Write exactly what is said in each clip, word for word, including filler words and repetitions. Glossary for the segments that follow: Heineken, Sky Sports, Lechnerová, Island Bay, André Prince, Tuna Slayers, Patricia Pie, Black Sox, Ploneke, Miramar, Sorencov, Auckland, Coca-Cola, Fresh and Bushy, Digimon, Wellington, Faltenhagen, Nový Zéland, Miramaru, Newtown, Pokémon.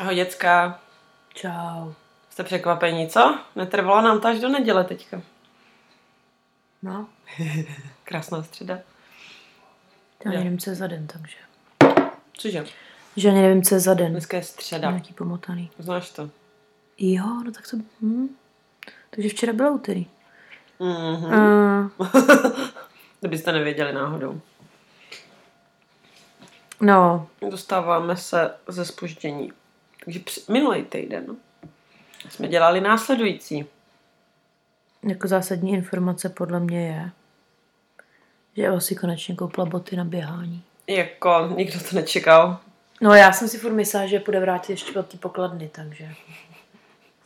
Ahoj děcka. Čau. Jste překvapení, co? Netrvalo nám to až do neděle teďka. No. Krásná středa. Já nevím, co je za den, takže. Cože? Že nevím, co je za den. Dneska je středa. Nějaký pomotaný. Znáš to? Jo, no tak to... Hm. Takže včera bylo úterý. Mhm. To byste nevěděli náhodou. No. Dostáváme se ze zpoždění. Takže minulý týden jsme dělali následující. Jako zásadní informace podle mě je, že Eva si konečně koupila boty na běhání. Jako, nikdo to nečekal. No já jsem si furt myslela, že půjde vrátit ještě od té pokladny, takže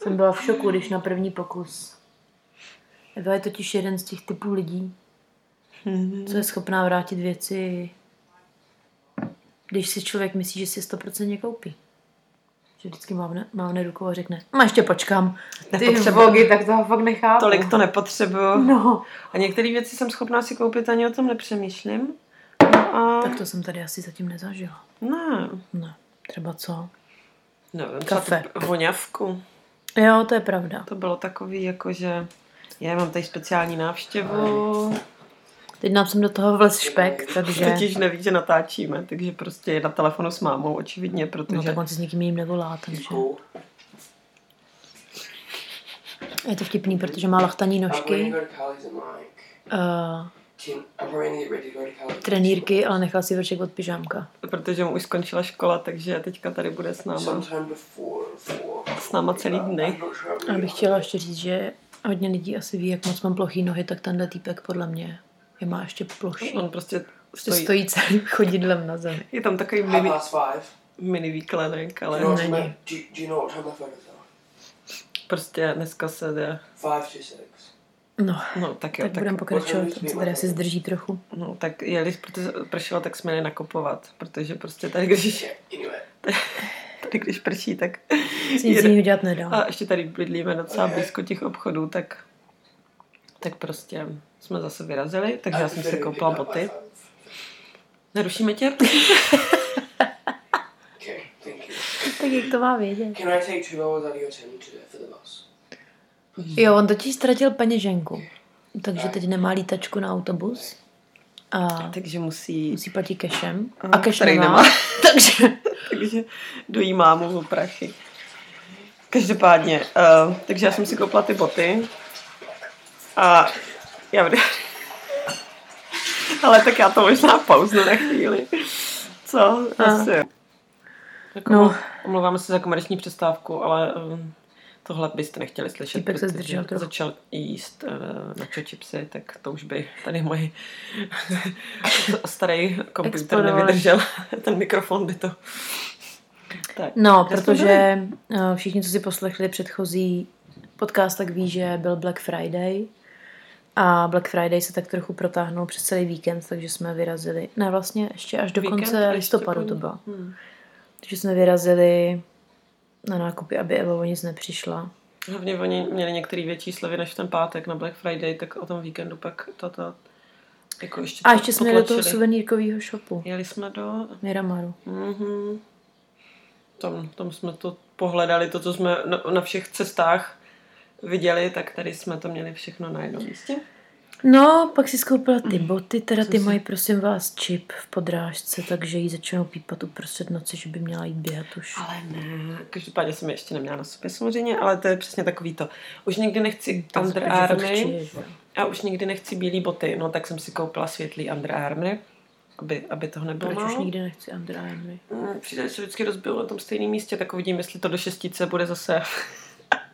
jsem byla v šoku, když na první pokus. Eva je totiž jeden z těch typů lidí, co je schopná vrátit věci, když si člověk myslí, že si sto procent koupí. Že vždycky mám mávne rukou a řekne, no ještě počkám. Ty vogy, tak toho fakt nechápu. Tolik to nepotřebuju. No. A některé věci jsem schopná si koupit, ani o tom nepřemýšlím. No a... Tak to jsem tady asi zatím nezažila. Ne. Ne. Třeba co? Nevím, kafe. Voňavku. Jo, to je pravda. To bylo takový, jakože já mám tady speciální návštěvu. Teď nám jsem do toho vlez špek, takže... Totiž neví, že natáčíme, takže prostě je na telefonu s mámou, očividně, protože... No tak on si s nikým jim nevolá, takže... Je to vtipný, protože má lachtaní nožky, uh, trenýrky, ale nechal si vrček od pyžámka. Protože mu už skončila škola, takže teďka tady bude s náma. S náma celý dny. Já bych chtěla ještě říct, že hodně lidí asi ví, jak moc mám plochý nohy, tak tenhle týpek podle mě... Je má ještě ploší. On prostě stojí, stojí celým chodidlem na zemi. Je tam takový mini, mini výklenek, ale do není. Know, do, do you know prostě dneska se jde... No, no, tak jo. Tak, tak budeme pokračovat, on se tady asi zdrží trochu. No, tak jeli, protože pršilo, tak jsme jeli nakopovat, protože prostě tady, když... Tady, když prší, tak... Si nic jiného dělat nedá. A ještě tady bydlíme docela blízko těch obchodů, tak... Tak prostě jsme zase vyrazili, takže já jsem si koupila boty. Nerušíme tě? Tak jak to má vědět? Jo, on totiž ztratil peněženku, takže teď nemá lítačku na autobus. A takže musí... Musí platit cashem. A cash nemá. Takže, takže dojí mámu v prachy. Každopádně, uh, takže já jsem si koupila ty boty. A já budu... Ale tak já to možná pauznu na chvíli. Co? Asi. No. Omlouváme se za komerční přestávku, ale um, tohle byste nechtěli slyšet. Týpek se zdržel trochu. Začal jíst uh, načo chipsy, tak to už by tady můj starý komputer nevydržel. Ten mikrofon by to... Tak. No, protože uh, všichni, co si poslechli předchozí podcast, tak ví, že byl Black Friday a Black Friday se tak trochu protáhnul přes celý víkend, takže jsme vyrazili, ne vlastně ještě až do víkend, konce listopadu to bylo. Hmm. Takže jsme vyrazili na nákupy, aby Eva o nic nepřišla. Hlavně oni měli některé větší slevy než ten pátek na Black Friday, tak o tom víkendu pak tato jako ještě a ještě jsme potlačili. Jeli do toho suvenýrkového shopu. Jeli jsme do... Miramaru. Mm-hmm. Tam, tam jsme to pohledali, to, co jsme na, na všech cestách viděli, tak tady jsme to měli všechno na jednom místě. No, pak si skoupila ty boty, teda ty mají, prosím vás, čip v podrážce, takže jí začnou pípat uprostřed noci, že by měla jít běhat už. Ale ne, každopádně jsem je ještě neměla na sobě samozřejmě, ale to je přesně takový to. Už nikdy nechci Under Army a už nikdy nechci bílý boty, no tak jsem si koupila světlý Under Army, aby, aby toho nebylo. Proč už nikdy nechci Under Army? Přijde, se vždycky rozbil na tom stejném místě, tak uvidím, jestli to do šestice bude zase...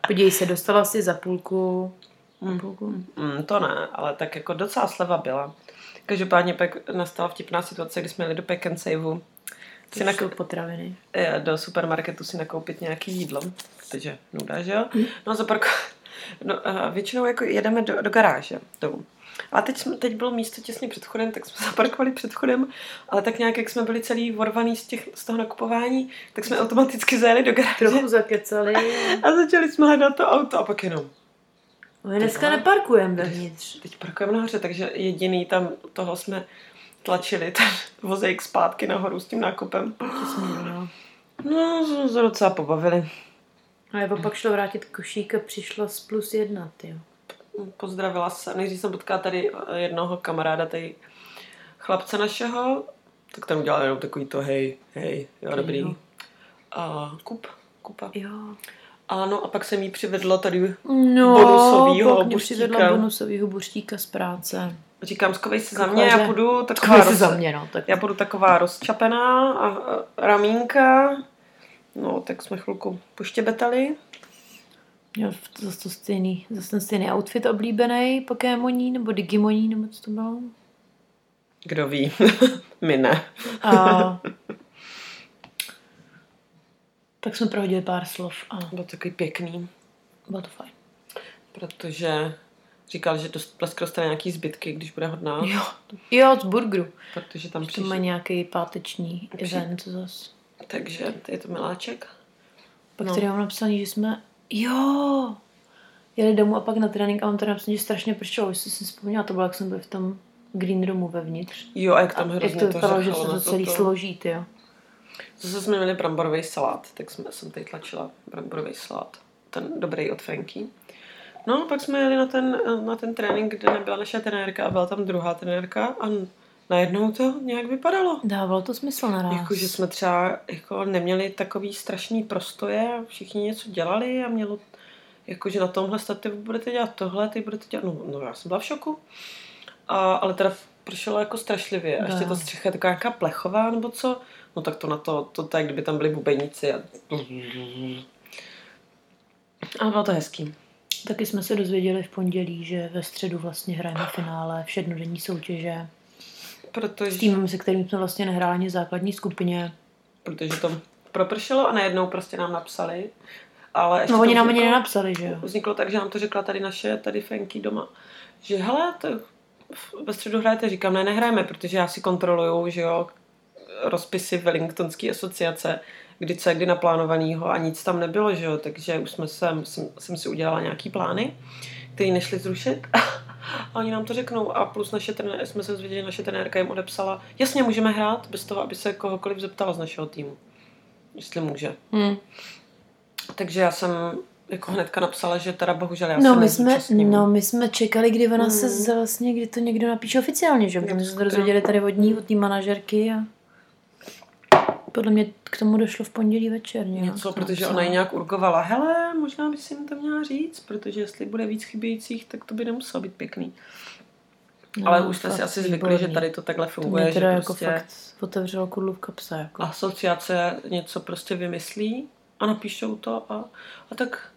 Podívej se, dostala si za půlku. Mm. půlku. Mm, to ne, ale tak jako docela sleva byla. Každopádně pak nastala vtipná situace, kdy jsme jeli do Pack and Saveu. Si nakou... potraviny. Do supermarketu si nakoupit nějaký jídlo, protože nuda, že jo? Mm. No a zaparko... no, většinou jako jedeme do, do garáže. Domů. A teď, jsme, teď bylo místo těsně před chodem, tak jsme zaparkovali před chodem, ale tak nějak, jak jsme byli celý vorvaný z, těch, z toho nakupování, tak jsme automaticky zajeli do garáže. Trochu zakecali. A začali jsme hledat to auto a pak jenom. My dneska neparkujeme vevnitř. Teď parkujeme nahoře, takže jediný tam toho jsme tlačili ten vozejk zpátky nahoru s tím nákupem. To jsme No, jsme se docela pobavili. Ale opak šlo vrátit košík a přišla z plus jedna, tyjo. Pozdravila jsem, než jsem potkala tady jednoho kamaráda, tady chlapce našeho, tak tam dělal jenom takový to hej, hej, jo, dobrý. A kup, kupa. Jo. Ano, a pak jsem jí přivedla tady no, bonusovýho buřtíka. No, pak bonusovýho buřtíka z práce. Říkám, skovej se za mě, já půjdu taková, roz... za mě, no, tak... já půjdu taková rozčapená a ramínka. No, tak jsme chvilku poštěbetali. Měl zase to stejný, zase ten stejný outfit oblíbený, Pokémoní nebo Digimoní, nebo co to bylo? Kdo ví, my ne. A... tak jsme prohodili pár slov a... Bylo takový pěkný. Bylo to fajn. Protože říkal, že dost plesk dostane nějaký zbytky, když bude hodná. Jo, jo z burgeru. Protože tam přišel. To má nějaký páteční Při... event zas. Takže je to miláček. Pak no. Tady mám napsaný, že jsme... Jo! Jeli domů a pak na trénink a mám tady napsaný, že strašně pršelo. Už jsem si vzpomněla, to bylo, jak jsem byl v tom Green Roomu vevnitř. Jo, a jak tam hrozně to řechalo. Jak to vypadalo, že se to celý složí, tyjo. Zase jsme měli bramborový salát, tak jsme, jsem tady tlačila bramborový salát. Ten dobrý od Fenky. No, pak jsme jeli na ten, na ten trénink, kde nebyla naše trenérka a byla tam druhá trenérka a najednou to nějak vypadalo. Dávalo to smysl naraz. Jako, že jsme třeba jako, neměli takový strašný prostoje a všichni něco dělali a mělo, jako, že na tomhle stát, ty budete dělat tohle, ty budete dělat, no, no já jsem byla v šoku. A, ale teda pršelo jako strašlivě. A ještě ta střecha je taková nějaká plechová nebo co. No tak to na to, to tak, kdyby tam byly bubenici. A... a bylo to hezký. Taky jsme se dozvěděli v pondělí, že ve středu vlastně hrajeme finále všednodenní soutěže. Protože... S týmem, se kterým jsme vlastně nehráli ani v základní skupině. Protože to propršelo a najednou prostě nám napsali. Ale ještě no oni nám ani nenapsali, že jo? Vzniklo tak, že nám to řekla tady naše, tady Fenky doma. Že hele, to ve středu hrajete, říkám, ne, nehrajeme, protože já si kontroluju, že jo, rozpisy Wellingtonské asociace, kdy co je kdy naplánovanýho a nic tam nebylo, že jo, takže už jsme se, jsem, jsem si udělala nějaký plány, které nešly zrušit a oni nám to řeknou a plus naše trenér, jsme se dozvěděli, naše trenérka jim odepsala, jasně, můžeme hrát, bez toho, aby se kohokoliv zeptala z našeho týmu, jestli může. Hmm. Takže já jsem jako hnedka napsala, že teda bohužel já no, se nezúčastním. No my jsme čekali, kdy ona hmm. se vlastně, kdy to někdo napíše oficiálně, že my jsme se dozvěděli tady od ní, od té manažerky a... Podle mě k tomu došlo v pondělí večer. Nějak. Něco, protože ona ji nějak urgovala. Hele, možná by si jim to měla říct, protože jestli bude víc chybějících, tak to by nemuselo být pěkný. No, ale už jste si asi zvykli, že tady to takhle funguje. To mě teda že jako prostě fakt otevřelo kudlu v kapse. Jako. Asociace něco prostě vymyslí a napíšou to a, a tak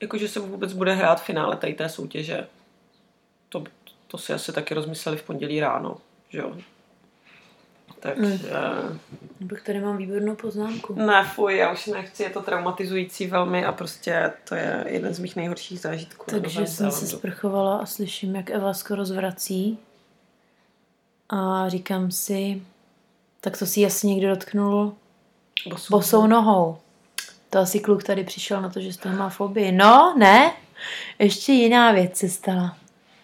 jakože se vůbec bude hrát v finále tady té soutěže. To, to si asi taky rozmysleli v pondělí ráno, že jo? Takže... Bych tady mám výbornou poznámku. Ne, fuj, já už nechci, je to traumatizující velmi a prostě to je jeden z mých nejhorších zážitků. Takže jsem se sprchovala a slyším, jak Eva skoro zvrací a říkám si, tak to si jasně někdo dotknul bosou, bosou nohou. To asi kluk tady přišel na to, že z toho má fobii. No, ne, ještě jiná věc se stala.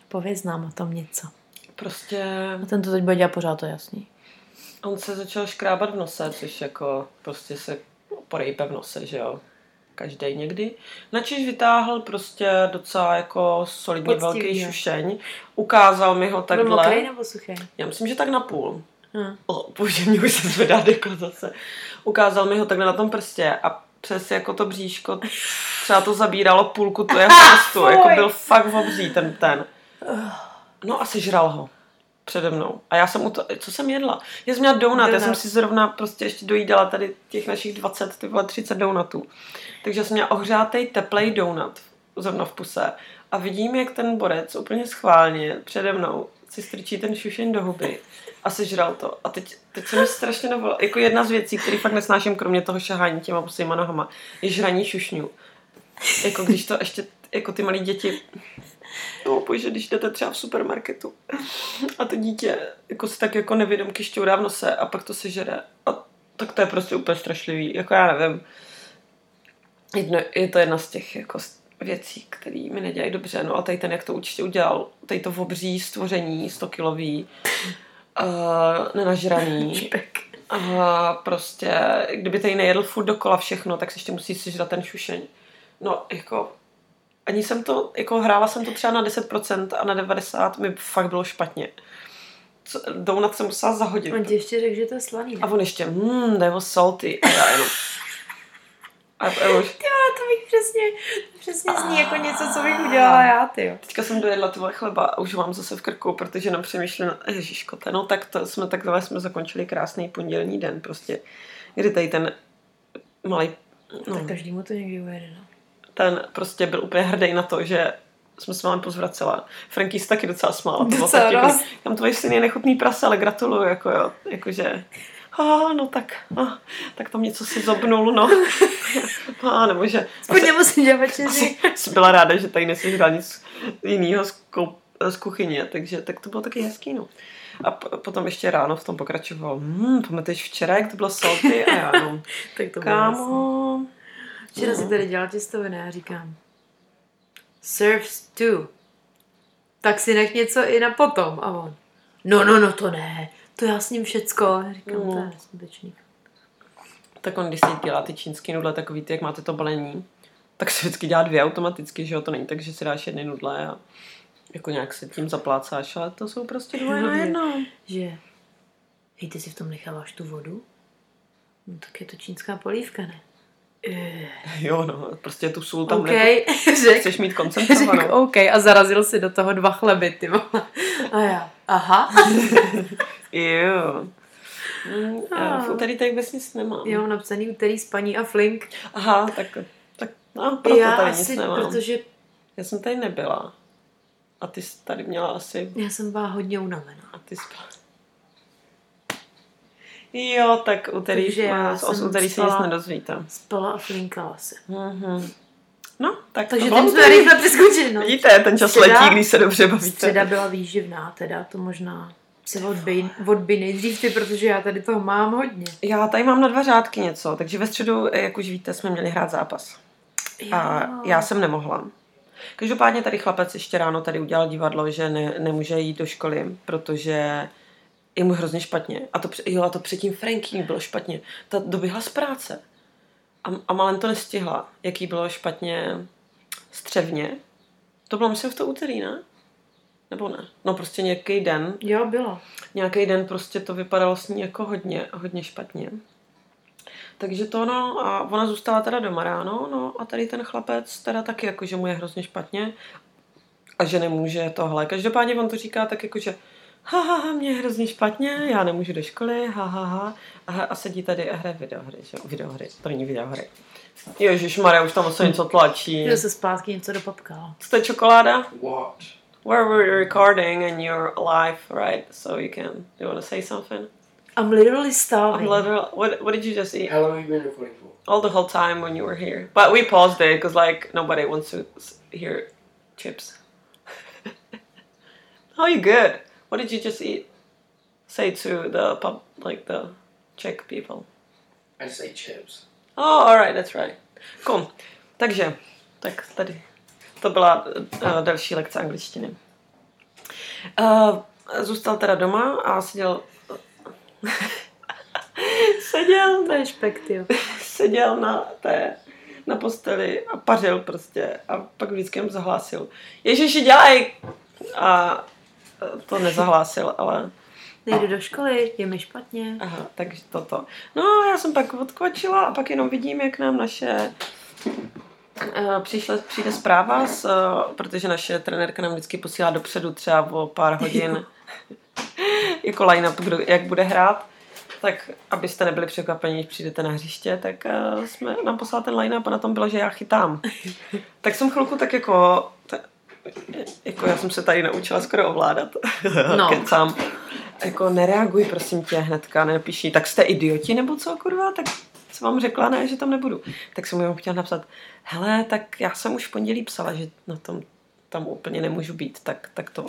Pověz nám o tom něco. Prostě... A ten to teď bude dělat pořád, to jasný. On se začal škrábat v nose, což jako prostě se porejpe v nose, že jo. Každej někdy. Načež vytáhl prostě docela jako solidně velký šušeň. Ukázal mi ho takhle. Byl mokrý nebo suchý? Já myslím, že tak napůl. Hmm. O, bože, mě už se zvedá deko zase. Ukázal mi ho takhle na tom prstě a přes jako to bříško třeba to zabíralo půlku toho prstu. Jako byl fakt obří ten ten. No a sežral ho. Přede mnou. A já jsem u to, co jsem jedla? Já jsem měla donut, já jsem si zrovna prostě ještě dojídala tady těch našich dvacet, ty vole třicet donutů. Takže jsem měla ohřátej, teplej donut zrovna v puse. A vidím, jak ten borec úplně schválně přede mnou si strčí ten šušen do huby a sežral to. A teď, teď se mi strašně dovolila. Jako jedna z věcí, které fakt nesnáším, kromě toho šahání těma pusejma nohama, je žraní šušňů. Jako když to ještě, jako ty malí děti... No, bože, když jdete třeba v supermarketu a to dítě jako se tak jako nevědomky šťourá v nose a pak to sežere. A tak to je prostě úplně strašlivý. Jako já nevím. Jedno, je to jedna z těch jako věcí, které mi nedělají dobře. No a tady ten, jak to určitě udělal, tady to obří stvoření, stokilový, uh, nenažraný. Špek. A prostě, kdyby tady nejedl furt dokola všechno, tak se ještě musí sežrat ten šušeň. No, jako, ani jsem to, jako hrála jsem to třeba na deset procent a na devadesát mi fakt bylo špatně. Co, donut jsem musela zahodit. On ti ještě řekl, že to je slaný. Ne? A on ještě, mmm, that was salty. A já jenom... A to, už... Ty vole, to bych přesně, přesně zní a... jako něco, co bych udělala já, ty. Teďka jsem dojedla tyhle chleba a už mám zase v krku, protože jenom přemýšlím, ježiško, ten, no tak to jsme takhle jsme zakončili krásný pondělní den, prostě, kdy tady ten malý... No, tak každému to někdy ujede, no. Ten prostě byl úplně hrdý na to, že jsme se vám pozvracela. Franky se taky docela smála. Docela roz. Tam tvoj syn je nechutný prase, ale gratuluju, jako jo, jakože... Ah, no tak, ah, tak tam něco si zobnul, no. Ah, nebo že... Spod nemusím dělat čeři. Byla ráda, že tady nesežral nic jinýho z, koup, z kuchyně, takže tak to bylo taky hezký, no. A p- potom ještě ráno v tom pokračoval. Hmm, pamatuješ včera, jak to bylo salty a já, no. Tak to bylo kámo. Včera no. Si tady dělal těstoviny a říkám Surfs two. Tak si nech něco i na potom. A on, no, no, no, to ne. To já s ním všecko. Říkám, no. To je skutečný. Tak on, když si dělá ty čínský nudle, tak víte, jak máte to balení, tak si vždycky dělá dvě automaticky, že jo? To není tak, že si dáš jedny nudle a jako nějak se tím zaplácáš, ale to jsou prostě dvoje na jedno. Že, hej, ty si v tom necháváš tu vodu? No tak je to čínská polívka, ne? Jo, no, prostě tu sůl tam okay. Nepo... Chceš mít koncentrovanou. Řek, OK, a zarazil si do toho dva chleby, ty vole. A já, aha. Jo. A v úterý tak vlastně nic nemám. Jo, napsaný úterý spaní a flink. Aha, tak, tak no, proto já tady asi, nic nemám. Protože... Já jsem tady nebyla. A ty jsi tady měla asi... Já jsem byla hodně unavená. A ty jsi byla... Jo, tak úterý se nic nedozvíte. Spala a flinkala se. Mm-hmm. No, tak takže to bylo. Takže ten jsme přeskočili. No. Vidíte, ten čas středa, letí, když se dobře bavíte. Středa byla výživná, teda to možná se odbij, odbij nejdřív ty, protože já tady toho mám hodně. Já tady mám na dva řádky něco, takže ve středu, jak už víte, jsme měli hrát zápas. Jo. A já jsem nemohla. Každopádně tady chlapec ještě ráno tady udělal divadlo, že ne, nemůže jít do školy, protože... je mu hrozně špatně. A to, jo, a to předtím Franky bylo špatně. Ta doběhla z práce. A, a málem to nestihla. Jaký bylo špatně střevně. To bylo, myslím, v to úterý, ne? Nebo ne? No prostě nějaký den. Jo, bylo. Nějaký den prostě to vypadalo s ní jako hodně, hodně špatně. Takže to no, a ona zůstala teda doma ráno, no a tady ten chlapec teda taky jako, že mu je hrozně špatně a že nemůže tohle. Každopádně on to říká tak jako, že ha, ha, ha, mě je hrozně špatně, já nemůžu do školy, ha, ha, ha. A, a sedí tady a hraje videohry, že jo? Videohry, to není videohry. Ježišmarja, už tam asi něco tlačí. Jde se zpátky něco dopapkal. Co to je čokoláda? What? Where were you recording and you're live, right? So you can, you want to say something? I'm literally starving. I'm literally, what, what did you just eat? How long have you been recording for? All the whole time when you were here. But we paused it, because like, nobody wants to hear chips. Oh, you good. What did you just eat? Say to the pub, like the Czech people. I say chips. Oh, all right, that's right. Cool. Takže, tak tady. To byla uh, další lekce angličtiny. Uh, zůstal teda doma a seděl... seděl... To je špektiv. Seděl na té... na posteli a pařil prostě. A pak vždycky jim zahlásil. Ježiši, dělej! A... to nezahlásil, ale... Nejdu do školy, je mi špatně. Aha, takže toto. No já jsem pak odkvačila a pak jenom vidím, jak nám naše... Uh, přišle, přijde zpráva, z, uh, protože naše trenérka nám vždycky posílá dopředu třeba o pár hodin jako line-up, kdo, jak bude hrát. Tak abyste nebyli překvapeni, když přijdete na hřiště, tak uh, jsme nám poslala ten line-up a na tom bylo, že já chytám. Tak jsem chvilku tak jako... T- jako já jsem se tady naučila skoro ovládat. No. Kecám. Jako nereaguj, prosím tě, hnedka, nepíši, tak jste idioti nebo co, kurva, tak jsem vám řekla, ne, že tam nebudu. Tak jsem mu chtěla napsat, hele, tak já jsem už v pondělí psala, že na tom tam úplně nemůžu být, tak, tak to,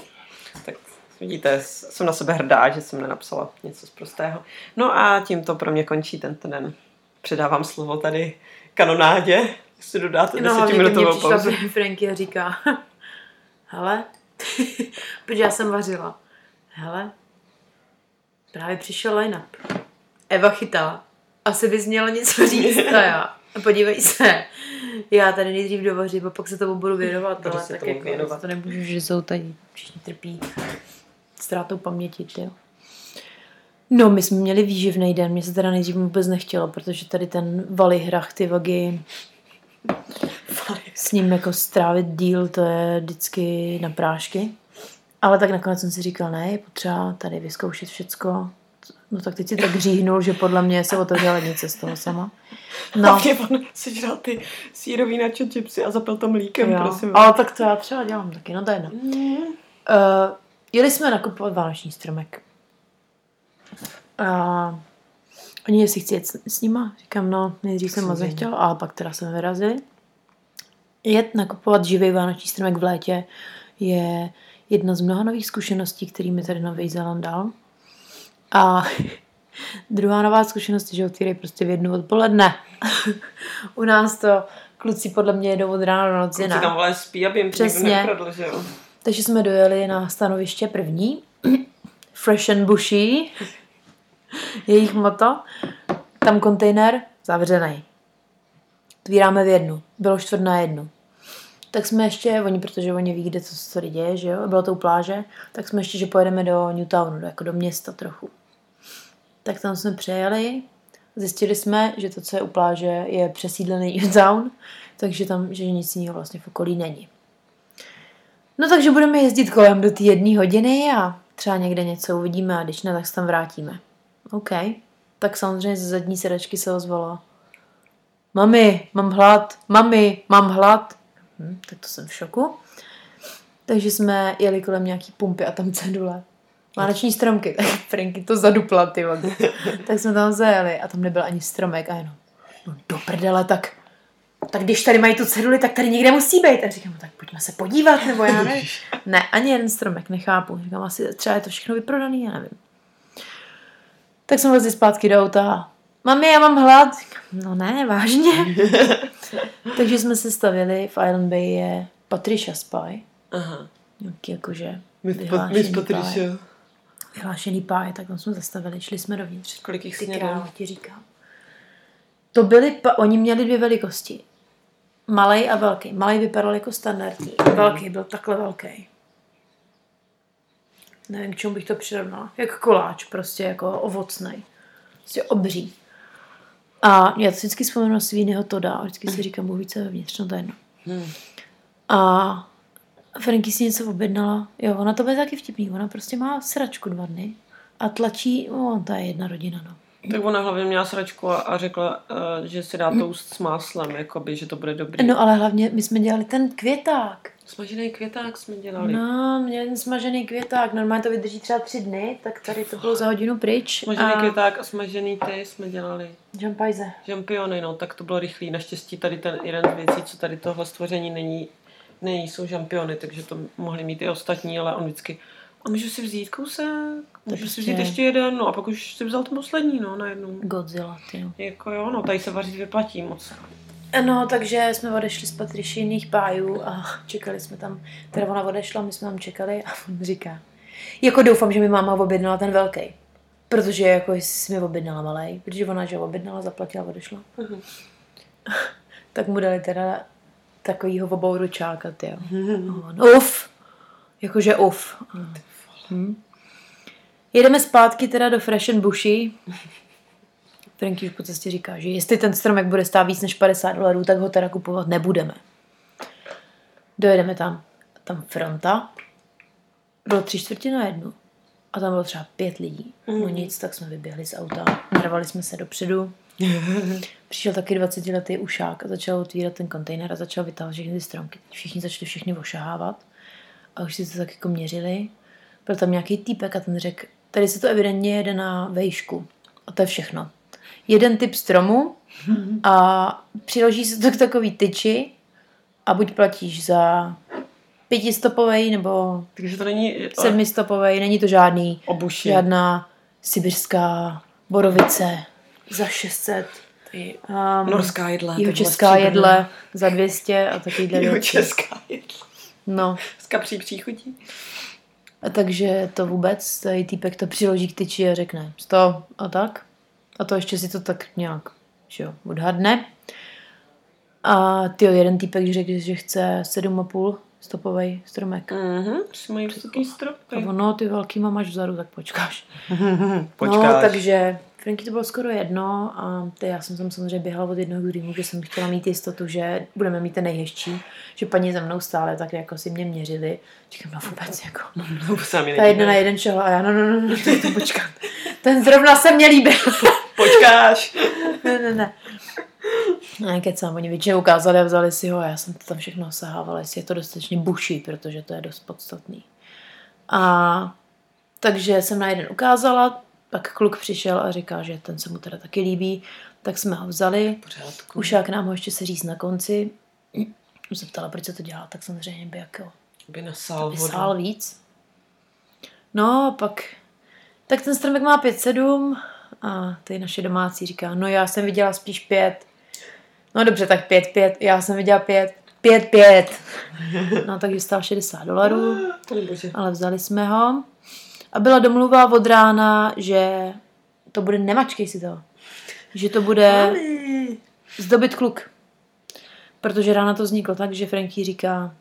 tak vidíte, jsem na sebe hrdá, že jsem nenapsala něco zprostého. No a tím to pro mě končí tento den. Předávám slovo tady kanonádě, jestli dodáte desetiminutovou pauzu. No, hlavně mě Franky a říká... Hele, protože já jsem vařila. Hele, právě přišel line-up. Eva chytá. Asi bys měla něco říct a já. Podívej se. Já tady nejdřív dovařím a pak se tomu budu věnovat. Ale tak jako věnovat. To nemůžu, že jsou tady všichni trpí. Ztrátou paměti, ty. No, my jsme měli výživnej den. Mně se teda nejdřív vůbec nechtělo, protože tady ten valihrach, ty vagy, s ním jako strávit díl, to je vždycky na prášky. Ale tak nakonec jsem si říkal, ne, je potřeba tady vyzkoušet všecko. No tak teď si tak říhnul, že podle mě se otevřela lednice z toho sama. No. A mě on sežral ty sírový načo chipsy a zapil to mlíkem, jo. Prosím. Ale tak to já třeba dělám taky, no to jedno. Mm. Uh, jeli jsme nakupovat vánoční stromek. A oni, jestli chci jet s, s nima, říkám, no, nejdřív jsem moc nechtěl, ale pak teda jsme vyrazili. Jet nakupovat živý vánoční stromek v létě je jedna z mnoha nových zkušeností, který mi tady Nový Zéland dal. A druhá nová zkušenost je, že otvírají prostě v jednu odpoledne. U nás to kluci podle mě jedou od rána do noci. Kluci tam vole spí, aby jim přesně nepradl, že jo. Takže jsme dojeli na stanoviště první. Fresh and Bushy. Jejich moto. Tam kontejner zavřený. Otvíráme v jednu. Bylo čtvrt na jednu. Tak jsme ještě, oni, protože oni ví, kde co se tady děje, že jo, bylo to u pláže, tak jsme ještě, že pojedeme do Newtownu, jako do města trochu. Tak tam jsme přejeli, zjistili jsme, že to, co je u pláže, je přesídlený Newtown, takže tam, že nic jiného vlastně v okolí není. No takže budeme jezdit kolem do té jedné hodiny a třeba někde něco uvidíme a když ne, tak se tam vrátíme. OK. Tak samozřejmě ze zadní sedačky se ozvalo. Mami, mám hlad, mami, mám hlad. Hmm, tak to jsem v šoku. Takže jsme jeli kolem nějaký pumpy a tam cedule. Vánoční stromky. Tak Franky to zadupla, ty vody. Tak jsme tam zajeli a tam nebyl ani stromek. A jenom, no do prdele, tak, tak když tady mají tu ceduli, tak tady někde musí být. A říkám, tak pojďme se podívat, nebo já nevím. Ne, ani jeden stromek, nechápu. Říkám, asi třeba je to všechno vyprodaný, já nevím. Tak jsem vlastně zpátky do auta. Mami, já mám hlad. No ne, vážně. Takže jsme se stavili, v Island Bay je Patricia Pie. Aha. Nějaký jakože vyhlášený Pie. Vyhlášený Pie, tak tam jsme zastavili, šli jsme dovnitř. Kolik jich snědal? Ti říkám. To byly, oni měli dvě velikosti. Malej a velký. Malej vypadal jako standardní. Velký byl takhle velký. Nevím, k čemu bych to přirovnala. Jak koláč, prostě jako ovocnej. Prostě obří. A já to vždycky vzpomenu na svýho Toda a vždycky si říkám, Bůh více vevnitř, no to jedno. Hmm. A Franky si něco objednala. Jo, ona to bude taky vtipný. Ona prostě má sračku dva dny a tlačí, no, ta je jedna rodina, no. Tak ona hlavně měla sračku a, a řekla, uh, že se dá toast s máslem, jakoby, že to bude dobrý. No ale hlavně my jsme dělali ten květák. Smažený květák jsme dělali. No, měl smažený květák. Normálně to vydrží třeba tři dny, tak tady to bylo za hodinu pryč. Smažený a... květák a smažený ty jsme dělali. Žampajze. Žampiony, no, tak to bylo rychlý. Naštěstí tady ten jeden z věcí, co tady tohle stvoření není, není, jsou žampiony, takže to mohli mít i ostatní, ale on vždycky... A můžu si vzít kousek? Můžu si vzít ještě jeden, no a pak už si vzal to poslední, no, najednou. Godzilla, ty. Jako jo, no, tady se vařit vyplatí moc. No, takže jsme odešli z Patriciiných pájů a čekali jsme tam, teda ona odešla, my jsme tam čekali a on říká, jako doufám, že mi máma objednala ten velký, protože jako jsi mi objednala malej, protože ona, že objednala, zaplatila, odešla. Uh-huh. Tak mu dali teda takovýho obou ručáka, tyjo. Uh-huh. Uf! Jakože uf. Hm. Jedeme zpátky teda do Fresh and Bushy. Franky už po cestě říká, že jestli ten stromek bude stát víc než padesát dolarů, tak ho teda kupovat nebudeme. Dojedeme tam. Tam fronta. Bylo tři čtvrtě na jednu. A tam bylo třeba pět lidí. Mm. No nic, tak jsme vyběhli z auta. Narvali jsme se dopředu. Přišel taky dvacetiletý ušák a začal otvírat ten kontejner a začal vytávat všechny ty stromky. Všichni začali všechny ošahávat. A už si to tak jako měřili. Byl tam nějaký týpek a ten řekl, tady se to evidentně jede na vejšku. A to je všechno. Jeden typ stromu a přiloží se to k takový tyči a buď platíš za pětistopovej nebo takže to není, sedmistopovej, není to žádný. Obuši. Žádná sibirská borovice za šest set. Um, Norská jedle. Jihočeská jedle za dvě stě a takovýhle věci. Jihočeská jedle. No. Z kapří příchutí. A takže to vůbec, tady týpek to přiloží k tyči a řekne sto a tak. A to ještě si to tak nějak, že jo, odhadne. A tyjo, jeden týpek řekl, že chce sedm a půl stopovej stromek. Mhm, s mají vysoký stropky. A ono, ty velký mám až vzadu, tak počkáš. počkáš. No, takže Franky to bylo skoro jedno a ty já jsem tam samozřejmě běhala od jednoho druhýmu, že jsem chtěla mít jistotu, že budeme mít ten nejhezčí, že paní za mnou stále tak jako si mě měřili. Říkám, no vůbec jako. No, no, ta jedna na jeden šel a já, no, no, no, no to, to počkám. Ten zrovna se mě líbil. počkáš. ne, ne, ne. Ne, kecám, oni většinou ukázali a vzali si ho a já jsem to tam všechno osahávala, jestli je to dostatečně buší, protože to je dost podstatný. A takže jsem na jeden ukázala, pak kluk přišel a říká, že ten se mu teda taky líbí, tak jsme ho vzali. Pořádku. Ušák nám ho ještě se říct na konci. Už se ptala, proč se to dělá, tak samozřejmě by jako by nasál, by sál víc. No, pak tak ten stromek má pět sedm a ty naše domácí říká, no já jsem viděla spíš pět. No dobře, tak pět, pět, já jsem viděla pět, pět, pět. No takže stál šedesát dolarů, ale vzali jsme ho. A byla domluva od rána, že to bude, nemačkej si to, že to bude zdobit kluk. Protože rána to vzniklo tak, že Franky říká,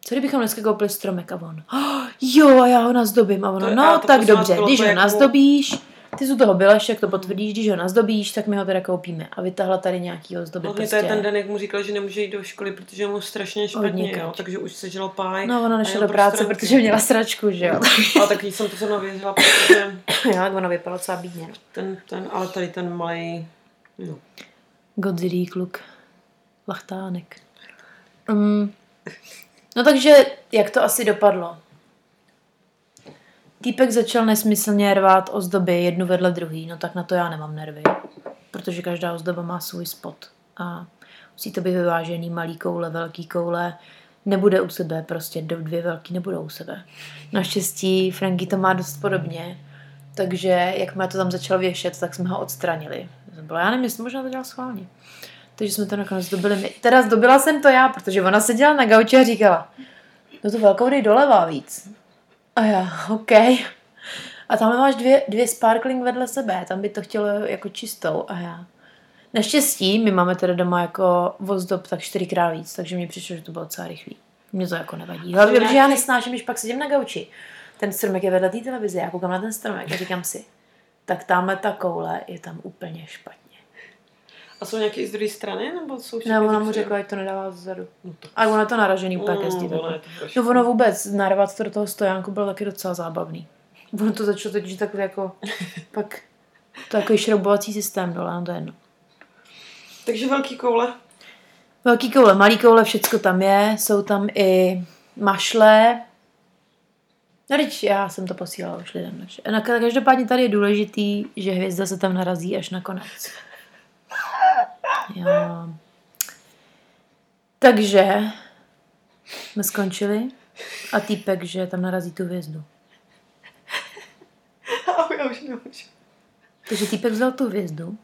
co kdybychom dneska koupili stromek a on, oh, jo, a já ho nazdobím. A ono, to, no tak dobře, když ho jako nazdobíš, ty jsi u toho byla, jak to potvrdíš, když ho nazdobíš, tak my ho teda koupíme. A vytahla tady nějakýho zdoby. No, prostě. To je ten den, jak mu říkala, že nemůže jít do školy, protože mu strašně špatně, jo, takže už sežilo páj. No, ona nešla do práce, prostě protože měla sračku, že jo. A tak jsem to zrovna věřila, protože já, ona vypadala celá bídně. Ten, ten, ale tady ten malej, no. Godzilla kluk. Lachtánek. Um, no takže, jak to asi dopadlo? Týpek začal nesmyslně rvát ozdoby jednu vedle druhý, no tak na to já nemám nervy, protože každá ozdoba má svůj spot a musí to být vyvážený, malý koule, velký koule, nebude u sebe, prostě dvě velký nebudou u sebe. Naštěstí Franky to má dost podobně, takže jak mě to tam začal věšet, tak jsme ho odstranili. Bylo, já nevím, jestli možná to dělal schválně. Takže jsme to nakonec zdobili my. Teda zdobila jsem to já, protože ona seděla na gauči a říkala, no to velkou dej doleva víc. A já, OK. A tamhle máš dvě, dvě sparkling vedle sebe, tam by to chtělo jako čistou. A já. Naštěstí, my máme teda doma jako ozdob tak čtyřikrát víc, takže mi přišlo, že to bylo docela rychlý. Mně to jako nevadí. Hlavně, protože já nesnáším, když pak sedím na gauči. Ten stromek je vedle té televize, já koukám na ten stromek a říkám si, tak tamhle ta koule je tam úplně špatně. A jsou nějaké z druhé strany? Nebo jsou ne, ona mu řekla, ať to nedává zezadu. No to a ono to naražený úplně mm, kezdí. No ono vůbec, narvat to do toho stojánku bylo taky docela zábavný. Ono to začalo totiž takhle jako, pak takový šroubovací systém dole, no to je jedno. Takže velký koule? Velký koule, malý koule, všecko tam je, jsou tam i mašle. No teď já jsem to posílala už lidem. Na každopádně tady je důležitý, že hvězda se tam narazí až na konec. Jo. Takže jsme skončili a týpek, že tam narazí tu hvězdu. Já už nemůžu. Takže týpek vzal tu hvězdu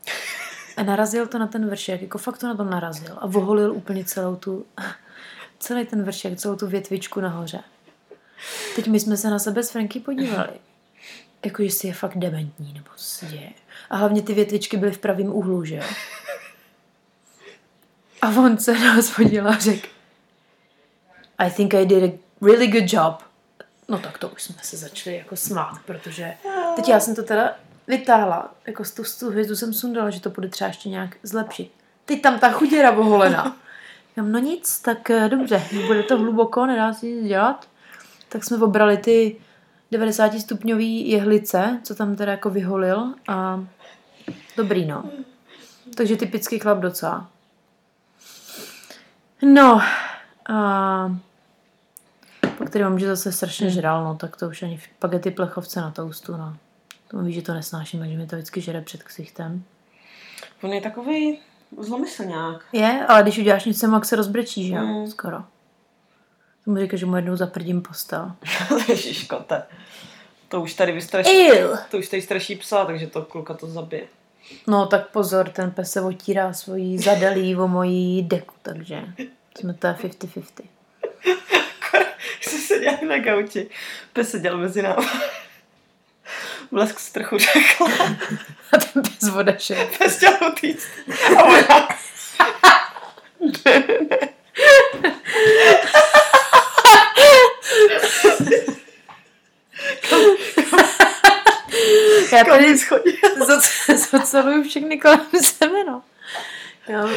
a narazil to na ten vršek, jako fakt to na tom narazil a voholil úplně celou tu, celý ten vršek, celou tu větvičku nahoře. Teď my jsme se na sebe s Franky podívali. Jako, že si je fakt dementní, nebo si děje. A hlavně ty větvičky byly v pravém úhlu, že jo? A on se nás podíval a řekl, I think I did a really good job. No tak to už jsme se začali jako smát, protože teď já jsem to teda vytáhla, jako z tu, z tu hvězdu jsem sundala, že to bude třeba ještě nějak zlepšit. Teď tam ta chuděra boholená. No nic, tak dobře, bude to hluboko, nedá se nic dělat. Tak jsme obrali ty devadesátistupňový jehlice, co tam teda jako vyholil a dobrý no. Takže typický chlap docela. No a pak tady mám, že zase strašně žral, no tak to už ani pagety plechovce na toustu, no. To víš, že to nesnáším, takže mi to vždycky žere před ksichtem. On je takovej zlomyslňák. Je, ale když uděláš nic sem, jak se rozbrečíš, jo, mm. skoro. To mu říká, že mu jednou zaprdím postel. Ježiškote, to už tady vystraší, to už tady straší psa, takže to kluka to zabije. No tak pozor, ten pes se otírá svojí zadelí o mojí deku, takže jsme to fifty fifty. Akorát, když se seděl na gauči, pes seděl mezi námi. blesk strchu řekla. A ten bez vodaše. Bez tělotýc. A ona... ne, ne. Já tady zoceluju všechny kolem sebe, no.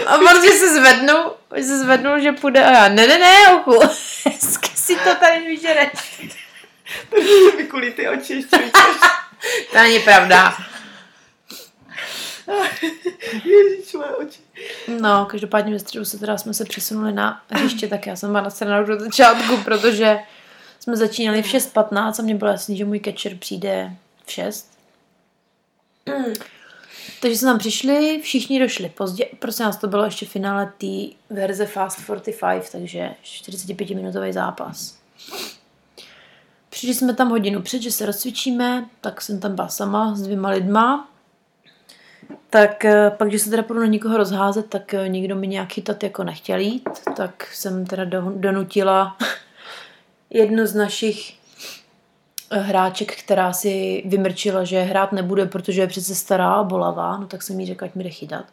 A protože se zvednou, že se zvednou, že půjde a já, ne, ne, ne, oku, hezky si to tady vyžereš. Protože mi kulí ty oči ještě vyčeš. To není pravda. Ježič, moje oči. No, každopádně ve středu se teda jsme se přesunuli na hřiště, tak já jsem byla na stranu do začátku, protože jsme začínali v šest patnáct a mě bylo jasný, že můj catcher přijde v šest. Mm. Takže jsme tam přišli, všichni došli pozdě, prostě nás to bylo ještě finále té verze Fast čtyřicet pět, takže čtyřicetipětiminutový zápas. Přišli jsme tam hodinu před, že se rozcvičíme, tak jsem tam byla sama s dvěma lidma. Tak pak, že se teda půjdu na někoho rozházet, tak nikdo mi nějak chytat jako nechtěl jít, tak jsem teda donutila jednu z našich hráček, která si vymrčila, že hrát nebude, protože je přece stará a bolavá, no tak jsem jí řekla, ať mi jde chytat.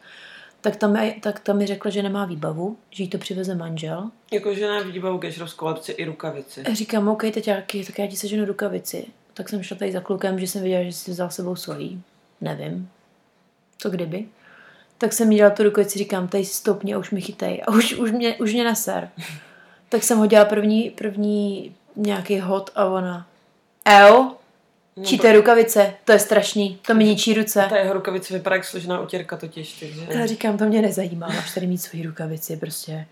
Tak tam mi tak tam řekla, že nemá výbavu, že jí to přiveze manžel. Jako, že nemá výbavu, když rozkoladce i rukavici. Říkám, OK, teď jáky, tak já ti seženu rukavici. Tak jsem šla tady za klukem, že jsem viděla, že si vzal sebou svojí. Nevím. Co kdyby. Tak jsem jí dala tu rukavici, říkám, tady si stoupni a už mi chytej. A už, už, mě, už mě neser. Tak jsem hodila první, první nějaký hod a ona... Ejo, číte rukavice, to je strašný, to mi ničí ruce. Ta jeho rukavice vypadá jak složená utěrka totiž. Já říkám, to mě nezajímá, máš tady mít svoji rukavici prostě.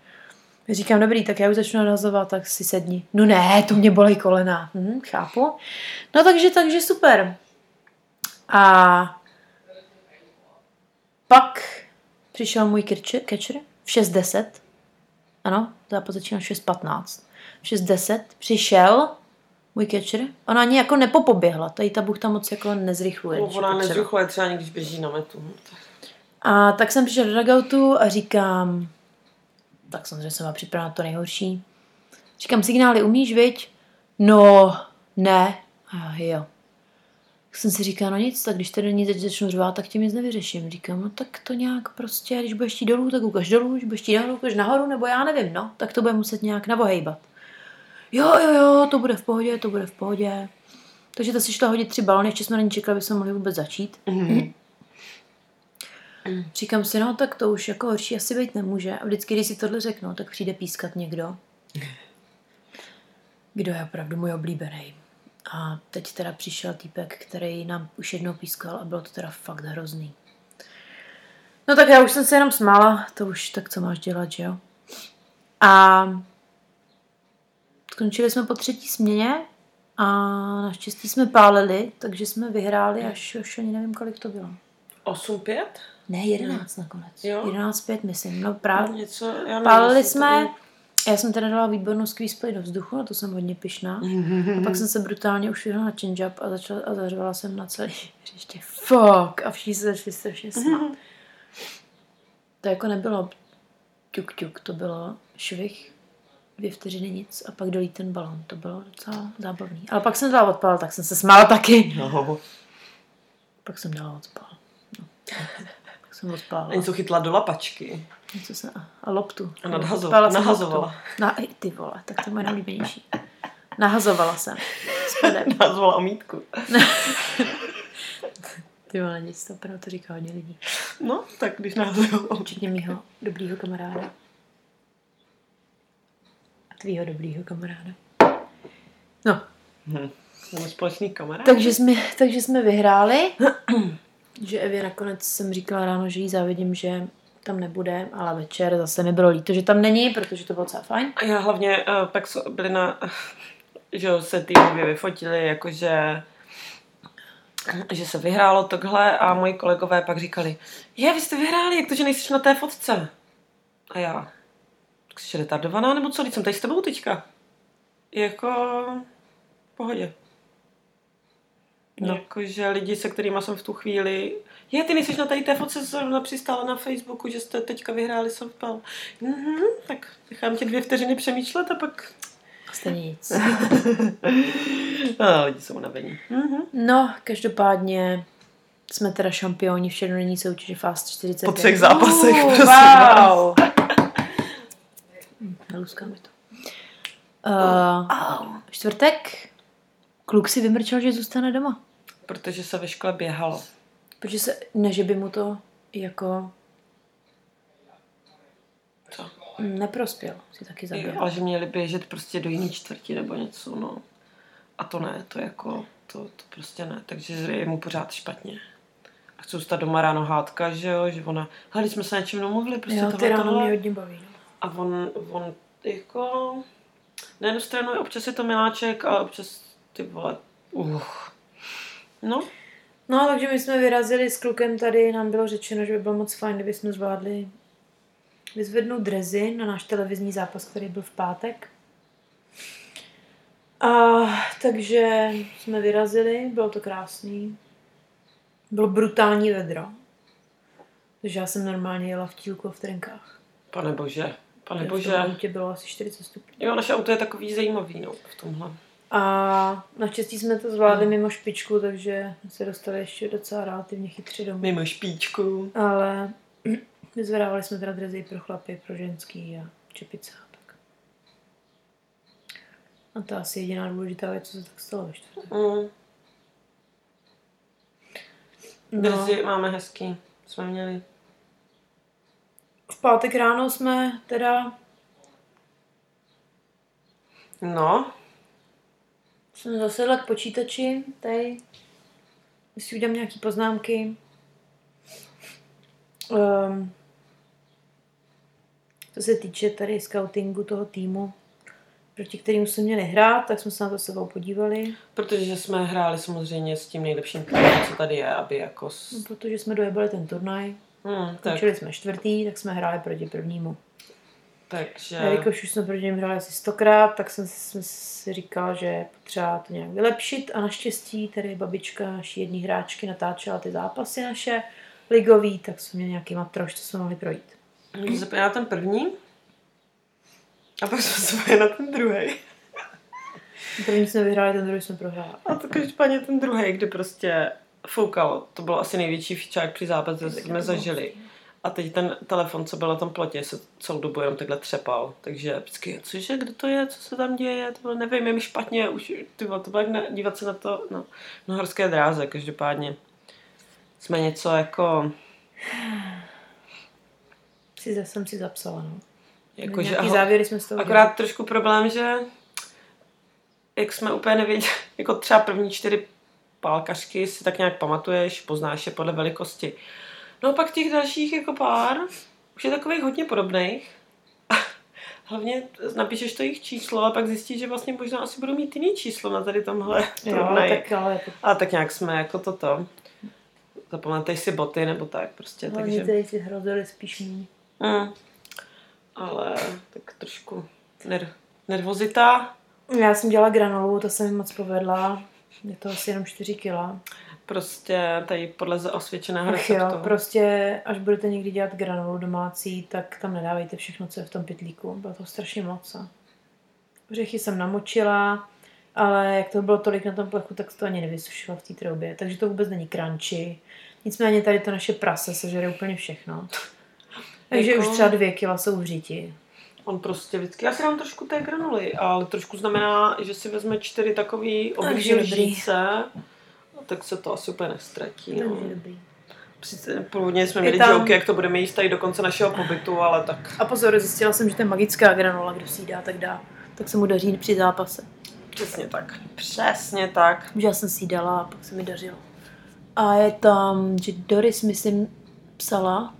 Já říkám, dobrý, tak já už začnu nahazovat, tak si sedni. No ne, to mě bolej kolena. Hm, chápu. No takže, takže super. A pak přišel můj catcher v šest deset. Ano, zápas začínal v šest patnáct. V šest deset přišel... Můj catcher? Ona ani jako nepopoběhla. Tady ta bůh tam moc jako nezrychluje. No, ona nezrychluje třeba někdy, když běží na metu. A tak jsem přišla do dugoutu a říkám, tak samozřejmě jsem byla připravena to nejhorší. Říkám, signály umíš, viď? No, ne. A jo. Tak jsem si říkala, no nic, tak když tady nic začnu řvát, tak tím nic nevyřeším. Říkám, no tak to nějak prostě, když budeš tí dolů, tak ukaž dolů, když budeš tí nahoru, ukaž nahoru, nebo já nevím, no, tak to bude muset nějak navohejbat. Jo, jo, jo, to bude v pohodě, to bude v pohodě. Takže ta si šla hodit tři balony, ještě jsme na ní čekali, aby jsme mohli vůbec začít. Mm-hmm. Říkám si, no tak to už jako horší asi být nemůže. A vždycky, když si tohle řeknu, tak přijde pískat někdo. Kdo je opravdu můj oblíbený. A teď teda přišel týpek, který nám už jednou pískal a bylo to teda fakt hrozný. No tak já už jsem se jenom smála, to už tak co máš dělat, že jo. A... Skončili jsme po třetí směně a naštěstí jsme pálili, takže jsme vyhráli až, až ani nevím, kolik to bylo. osm pět? Ne, jedenáct nakonec. jedenáct pět, myslím. No právě. No něco, já pálili jsme, to... já jsem teda dala výbornou skvízplay do vzduchu, na to jsem hodně pyšná. A pak jsem se brutálně ušvihla na change-up a, začala, a zařvala jsem na celý hřiště. Fuck! A všichni se začali strašně smát. To jako nebylo tuk tuk, to bylo švih. Dvě vteřiny nic a pak dolít ten balón. To bylo docela zábavný. Ale pak jsem dala odpal, tak jsem se smála taky. No. Pak jsem dala odpal. No. Pak jsem odpala. Něco chytla do lapačky. Něco jsem... A loptu. A nadhazovala. Nahazovala. Na... Ty vole, tak to je moje nejlíbenější. Nahazovala jsem. Nahazovala omítku. Ty vole, nic to opravdu to říká hodně lidí. No, tak když nahazovala. Určitě mýho dobrýho kamaráda. Tvýho dobrýho kamaráda. No. Hmm. Společný kamarád. Takže jsme, takže jsme vyhráli. Že Evě nakonec jsem říkala ráno, že jí závidím, že tam nebude, ale večer zase mi bylo líto, že tam není, protože to bylo celá fajn. A já hlavně uh, pak so, byli na... Uh, že se ty obě vyfotili, jakože... Že se vyhrálo takhle a moji kolegové pak říkali, je, vy jste vyhráli, jak to, že nejsiš na té fotce? A já... Jsi retardovaná, nebo co? Teď jsem tady s tebou teďka. Jako... V pohodě. No. Jakože lidi, se kterýma jsem v tu chvíli... Je, ty nejsiš na tady té fotce, zrovna přistála na Facebooku, že jste teďka vyhráli softball. Mhm, tak nechám tě dvě vteřiny přemýšlet a pak... Jste nic. A lidi jsou unavení. Mm-hmm. No, každopádně jsme teda šampioni všedodenní soutěže Fast čtyřicet pět. Po třech zápasech, uh, prosím. Wow. Neluská mi to. Uh, čtvrtek kluk si vymrčel, že zůstane doma. Protože se ve škole běhalo. Protože se, ne, že by mu to jako... Co? Neprospěl, si taky zaběl. Ale že měli běžet prostě do jiné čtvrti nebo něco, no. A to ne, to jako, to, to prostě ne. Takže je mu pořád špatně. A chce zůstat doma, ráno hádka, že jo, že ona, hele, jsme se na něčem domluvili, prostě jo, tohle, tohle. Mě hodně baví. A on, on jako... Na jednu stranu občas je to miláček, ale občas ty vole, uh. No. No, takže my jsme vyrazili s klukem tady, nám bylo řečeno, že by bylo moc fajn, kdyby jsme zvládli vyzvednout dresy na náš televizní zápas, který byl v pátek. A takže jsme vyrazili, bylo to krásný. Bylo brutální vedro. Takže já jsem normálně jela v tílku a v trenkách. Pane bože. Pane bože. V autě bylo asi čtyřicet stupňů. Jo, naše auto je takový zajímavý, no, v tomhle. A naštěstí jsme to zvládli no. mimo špičku, takže se dostali ještě docela relativně chytře domů. Mimo špičku. Ale vyzvedávali jsme teda dresy pro chlapy, pro ženský a čepice a tak. A to asi jediná důležitá věc, co se tak stalo ve čtvrtek. Mm. No. Dresy máme hezký, jsme měli. V pátek ráno jsme teda... No. Jsem zasedla k počítači, tady si udělám nějaký poznámky. Um, co se týče tady scoutingu toho týmu, proti kterým jsme měli hrát, tak jsme se na to sebou podívali. Protože jsme hráli samozřejmě s tím nejlepším týmem, co tady je, aby jako... S... No, protože jsme dojebali ten turnaj. Hmm, Končili tak. jsme čtvrtý, tak jsme hráli proti prvnímu. Takže... A jakož už jsme proti něm hráli asi stokrát, tak jsem si, si říkala, že potřeba to nějak vylepšit. A naštěstí tady babička naší jední hráčky natáčela ty zápasy naše ligový, tak jsme měli nějaký matroš, co jsme mohli projít. Můžu zapojit na ten první a pak jsme zapojili na ten druhý. První jsme vyhráli, ten druhý jsme prohráli. A to každopádně ten druhý, kdy prostě... Foukalo, to byl asi největší fičák při zápase, co jsme zažili. A teď ten telefon, co byl na tom plotě, se celou dobu jenom takhle třepal. Takže vždycky, cože, kde to je, co se tam děje, to bylo, nevím, je mi špatně, už, tyvo, to bylo jak na, dívat se na to, no, na horské dráze, každopádně. Jsme něco jako... Si, jsem si zapsala, no. Jako, že, aho, závěry jsme z toho akorát dělali. Trošku problém, že jak jsme úplně nevěděli, jako třeba první čtyři pálkařky si tak nějak pamatuješ, poznáš je podle velikosti. No pak těch dalších jako pár už je takových hodně podobných. Hlavně napíšeš to jejich číslo a pak zjistíš, že vlastně možná asi budou mít jiný číslo na tady tomhle turnaji. A tak nějak jsme jako toto. Zapamatej si boty nebo tak prostě. No, takže tady si hrozili spíš mý. Mm. Ale tak trošku ner- nervozita. Já jsem dělala granolu, to se mi moc povedla. Je to asi jenom čtyři kila. Prostě tady podle osvědčeného receptu. Prostě až budete někdy dělat granulu domácí, tak tam nedávejte všechno, co je v tom pytlíku. Bylo to strašně moc. Ořechy jsem namočila, ale jak to bylo tolik na tom plechu, tak to ani nevysušilo v té troubě. Takže to vůbec není crunchy. Nicméně tady to naše prase sežere úplně všechno. Takže jako... už třeba dvě kila jsou v říti. On prostě vždycky, já si dám trošku té granuly, ale trošku znamená, že si vezme čtyři takový obyčejné lžíce, tak se to asi úplně nestratí. No. Původně jsme měli joke, jak to budeme jíst tady do konce našeho pobytu, ale tak... A pozor, zjistila jsem, že to je magická granula, kdo si ji dá, tak dá. Tak se mu daří při zápase. Přesně tak. Přesně tak. Já jsem si ji dala a pak se mi dařilo. A je tam, že Doris, myslím, psala,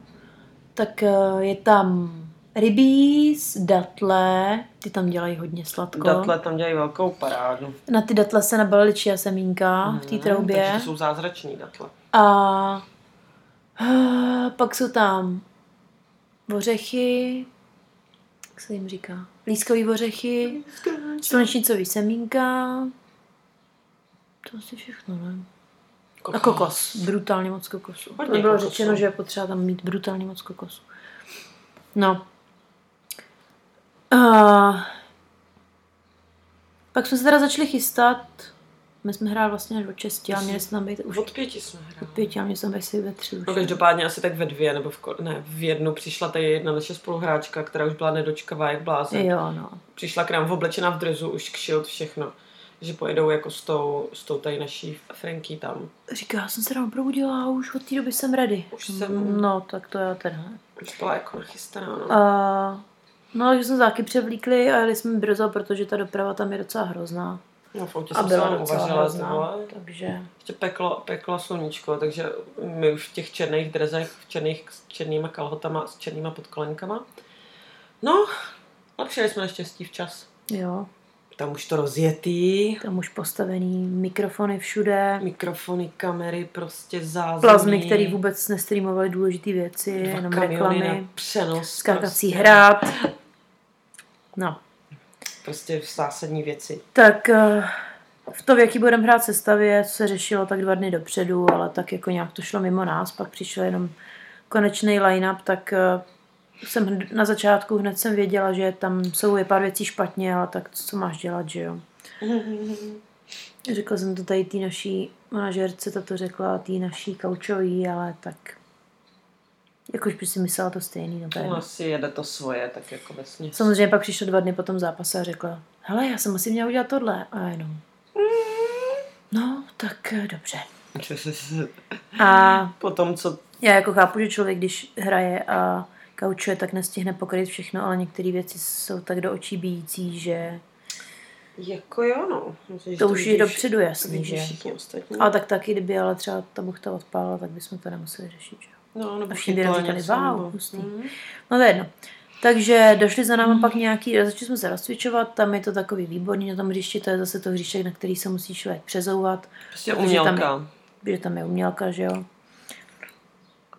tak je tam... Rybíz, datle, ty tam dělají hodně sladko. Datle tam dělají velkou parádu. Na ty datle se nabalili chia semínka mm, v té troubě. Takže to jsou zázrační datle. A, a pak jsou tam ořechy, jak se jim říká, lískový ořechy, slunečnicový semínka, to asi všechno, ne? Kokos. A kokos, brutálně moc kokosu. Hodně bylo kokosu. Řečeno, že je potřeba tam mít brutálně moc kokosu. No. Uh, Pak jsme se teda začali chystat. My jsme hráli vlastně až od šesti a měli jsme tam být už... Od pěti jsme hráli. Od pěti a měli jsme tam být si ve tři už. No každopádně asi tak ve dvě nebo v, ne, v jednu přišla tady jedna naše spoluhráčka, která už byla nedočkavá jak blázen. Jo, no. Přišla k nám oblečená v drezu, už kšilt, všechno. Že pojedou jako s tou, s tou tady naší Franky tam. Říká, já jsem se tam probudila a už od té doby jsem ready. Už jsem... No, tak to já teda. Už byla jako nachystaná, no. A... No, takže jsme záky převlíkli a jeli jsme brzo, protože ta doprava tam je docela hrozná. No, v autě jsem se vám uvažila znova. Takže... Ještě peklo, peklo sluníčko, takže my už v těch černých drezech, v černých, s černýma kalhotama, s černýma podkolenkama. No, ale přijeli jsme naštěstí včas. Jo. Tam už to rozjetý. Tam už postavený mikrofony všude. Mikrofony, kamery, prostě zázemí. Plazmy, které vůbec nestreamovaly důležité věci, dva jenom reklamy. Přenos. Skákací prostě. Hrát. No. Prostě zásadní věci. Tak v to, v jaký budeme hrát sestavě, se řešilo tak dva dny dopředu, ale tak jako nějak to šlo mimo nás, pak přišel jenom konečný line-up, tak jsem na začátku hned jsem věděla, že tam jsou je pár věcí špatně, ale tak co máš dělat, že jo. Řekla jsem to tady té naší manažerce, ta to řekla té naší kaučový, ale tak jakož by si myslela to stejný. No, no asi jede to svoje, tak jako vesměs. Samozřejmě pak přišlo dva dny po tom zápase a řekla, hele, já jsem asi měla udělat tohle. A jenom, no, tak dobře. A potom co? Já jako chápu, že člověk, když hraje a kaučuje, tak nestihne pokryt všechno, ale některé věci jsou tak do očí bijící, že... Jako jo, no. Myslím, to už je dopředu jasný, že? Ale tak taky, kdyby ale třeba ta buchta odpálila, tak bychom to nemuseli řešit, že? No, nebo všichni by říkali, wow, hustý. Mm. No to je jedno. Takže došli za náma mm. pak nějaký, začali jsme se rozcvičovat, tam je to takový výborný na tom hřišti, to je zase to hřištěk, na který se musí člověk přezouvat. Prostě umělka. Protože tam je umělka, že jo.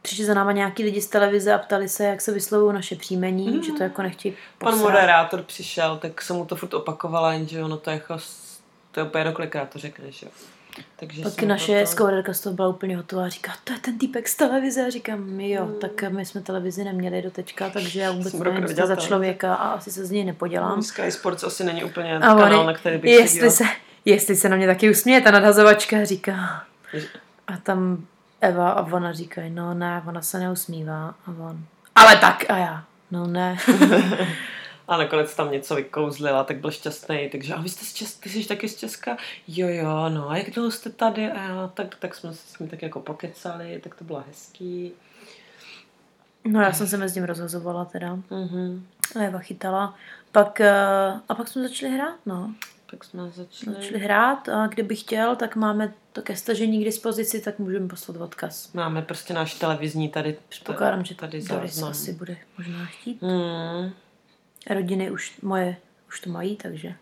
Přišli za náma nějaký lidi z televize a ptali se, jak se vyslovují naše příjmení, mm. že to jako nechtějí posrat. Pan moderátor přišel, tak jsem mu to furt opakovala, jenže ono to jako, to je úplně dokolikrát, to řekneš, jo. Takže pak naše skouderka z toho byla úplně hotová a říká, to je ten týpek z televize. A říkám, jo, mm. tak my jsme televizi neměli do teďka, takže já vůbec nevím, co za člověka a asi se z něj nepodělám. Sky Sports asi není úplně kanál, na který bych jestli seděl. Se, jestli se na mě taky usměje, ta nadhazovačka říká. A tam Eva a ona říká, no ne, ona se neusmívá. A on, ale tak a já, no ne. A nakonec tam něco vykouzlila, tak byl šťastný, takže a vy jste z Česka, ty jsi taky z Česka? Jo, jo, no a jak dlouho jste tady? A já, tak, tak jsme se tak jako pokecali, tak to bylo hezký. No já jsem se mezi tím rozhazovala teda. Mm-hmm. A Eva chytala. Pak, a pak jsme začali hrát, no. Tak jsme začali. začali hrát a kdyby chtěl, tak máme to ke stažení k dispozici, tak můžeme poslat odkaz. Máme prostě náš televizní tady. Předpokládám, že tady Doris asi bude možná chtít. Mm. Rodiny už moje už to mají, takže...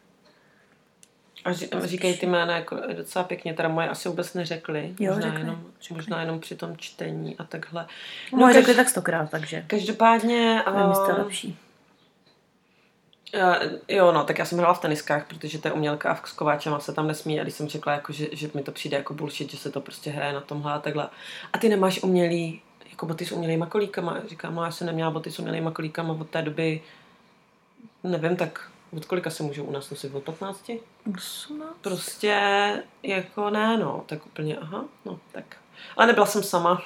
A říkají ty jména jako docela pěkně, teda moje asi vůbec neřekly. Jo, možná, řekne, jenom, řekne. možná jenom při tom čtení a takhle. No, moje řekli tak stokrát, takže... Každopádně... Vím, jste lepší. Uh, jo, no, tak já jsem hrála v teniskách, protože ta umělka a s kováčema se tam nesmí a když jsem řekla, jako, že, že mi to přijde jako bullshit, že se to prostě hraje na tomhle a takhle. A ty nemáš umělý, jako boty s umělejma kolíkama. Říkám, no já jsem neměla boty s umělejma kolíkama od té doby, nevím, tak od kolika se můžou u nás nosit? Od patnácti? osmnáct Prostě jako ne, no, tak úplně, aha, no, tak. Ale nebyla jsem sama.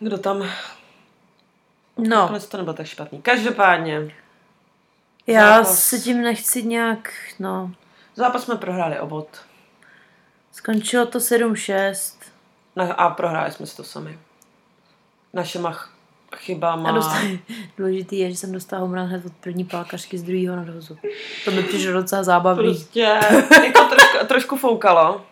Kdo tam... No. Nakonec to nebylo tak špatný. Každopádně. Já zápas. Se tím nechci nějak, no. Zápas jsme prohráli o bod. Skončilo to sedm šest No, a prohráli jsme si to sami. Našima ch- chybama. A dostali. Důležitý je, že jsem dostala home run hned od první pákařky z druhého nadhozu. To mi přišlo docela zábavný. Prostě, to trošku, trošku foukalo.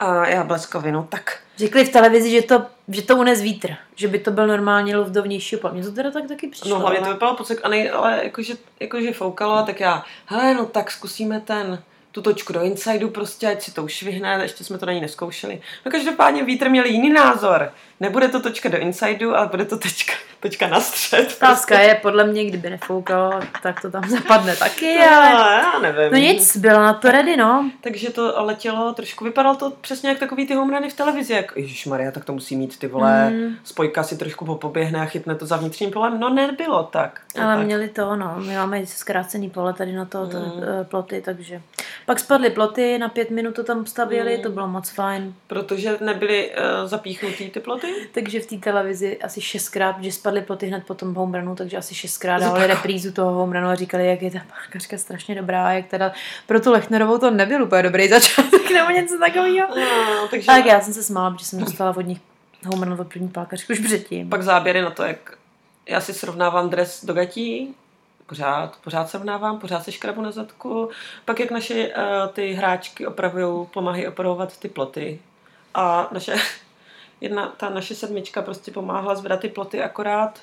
A já bleskovinu, tak. Řekli v televizi, že to, že to unes vítr. Že by to byl normálně luft do vnějšího pole. Mně to teda tak taky přišlo. No hlavně to vypadalo pocek, ale jakože, jakože foukalo, tak já, hele, no tak zkusíme ten tu točku do insidu prostě, ať si to už vyhne, ještě jsme to na ní neskoušeli. No každopádně Vítr měl jiný názor. Nebude to točka do insidu, ale bude to točka, točka na střed. Táska prostě. Je podle mě, kdyby nefoukalo, tak to tam zapadne taky, no, ale... já nevím. No nic, bylo na to ready, no. Takže to letělo, trošku vypadalo to přesně jak takový ty home runy v televizi, jak ježišmarja, tak to musí mít ty vole, mm. spojka si trošku popoběhne a chytne to za vnitřním polem. No nebylo tak. No, ale tak. Měli to, no, my máme zkrácený pole tady na to, to mm. ploty, takže... Pak spadly ploty, na pět minut to tam stavěli, mm. to bylo moc fajn. Protože nebyly uh, zapíchnutý ty ploty? Takže v té televizi asi šestkrát, že spadly ploty hned po tom home runu, takže asi šestkrát dávali reprízu toho home runu a říkali, jak je ta pánkařka strašně dobrá, jak teda pro tu Lechnerovou to nebyl úplně dobrý začátek nebo něco takového. No, takže... Tak já jsem se smála, protože jsem dostala od nich home run od první pánkařky už předtím. Pak záběry na to, jak já si srovnávám dres do gatí. Pořád, pořád se vnávám, pořád se škrabu na zadku. Pak jak naše uh, ty hráčky opravujou, pomáhají opravovat ty ploty. A naše, jedna, ta naše sedmička prostě pomáhala zvedat ty ploty akorát,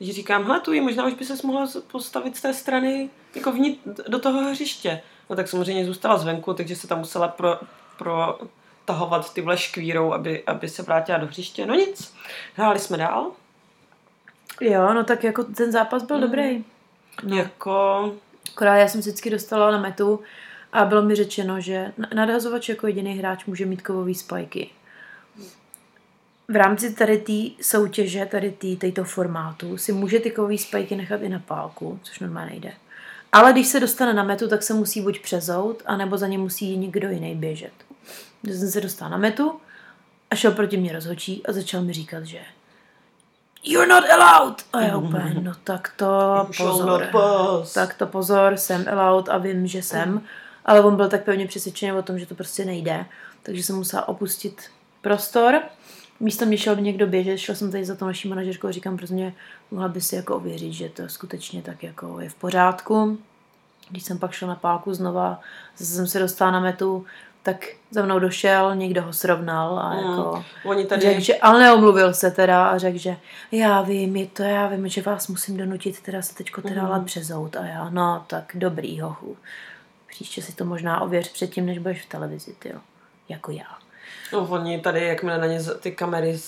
že říkám, hele tu, možná už by ses mohla postavit z té strany jako vnitř do toho hřiště. No tak samozřejmě zůstala zvenku, takže se tam musela pro... pro tahovat ty vle škvírou, aby, aby se vrátila do hřiště. No nic, hráli jsme dál. Jo, no tak jako ten zápas byl mm. dobrý. No. Jako... Akorát já jsem vždycky dostala na metu a bylo mi řečeno, že nadhazovač jako jediný hráč může mít kovový spajky. V rámci tady té soutěže, tady této formátu si může ty kovový spajky nechat i na pálku, což normálně nejde. Ale když se dostane na metu, tak se musí buď přezout, anebo za ně musí někdo jiný běžet. Když jsem se dostala na metu a šel proti mě rozhodčí a začal mi říkat, že you're not allowed! A já úplně, no tak to pozor. Tak to pozor, jsem allowed a vím, že jsem. Ale on byl tak pevně přesvědčený o tom, že to prostě nejde. Takže jsem musela opustit prostor. Místo mě šel někdo běžet, šla jsem tady za to naší manažerkou a říkám, protože mě mohla by si jako ověřit, že to skutečně tak jako je v pořádku. Když jsem pak šla na pálku znova, zase jsem se dostala na metu, tak za mnou došel, někdo ho srovnal a mm. jako oni tady... řekl, že, ale neomluvil se teda a řekl, že já vím, je to, já vím, že vás musím donutit teda se teďko teda mm. ale přezout a já, no tak dobrý hochu, příště si to možná ověř předtím, než budeš v televizi, tyjo, jako já. No oni tady, jakmile na ně ty kamery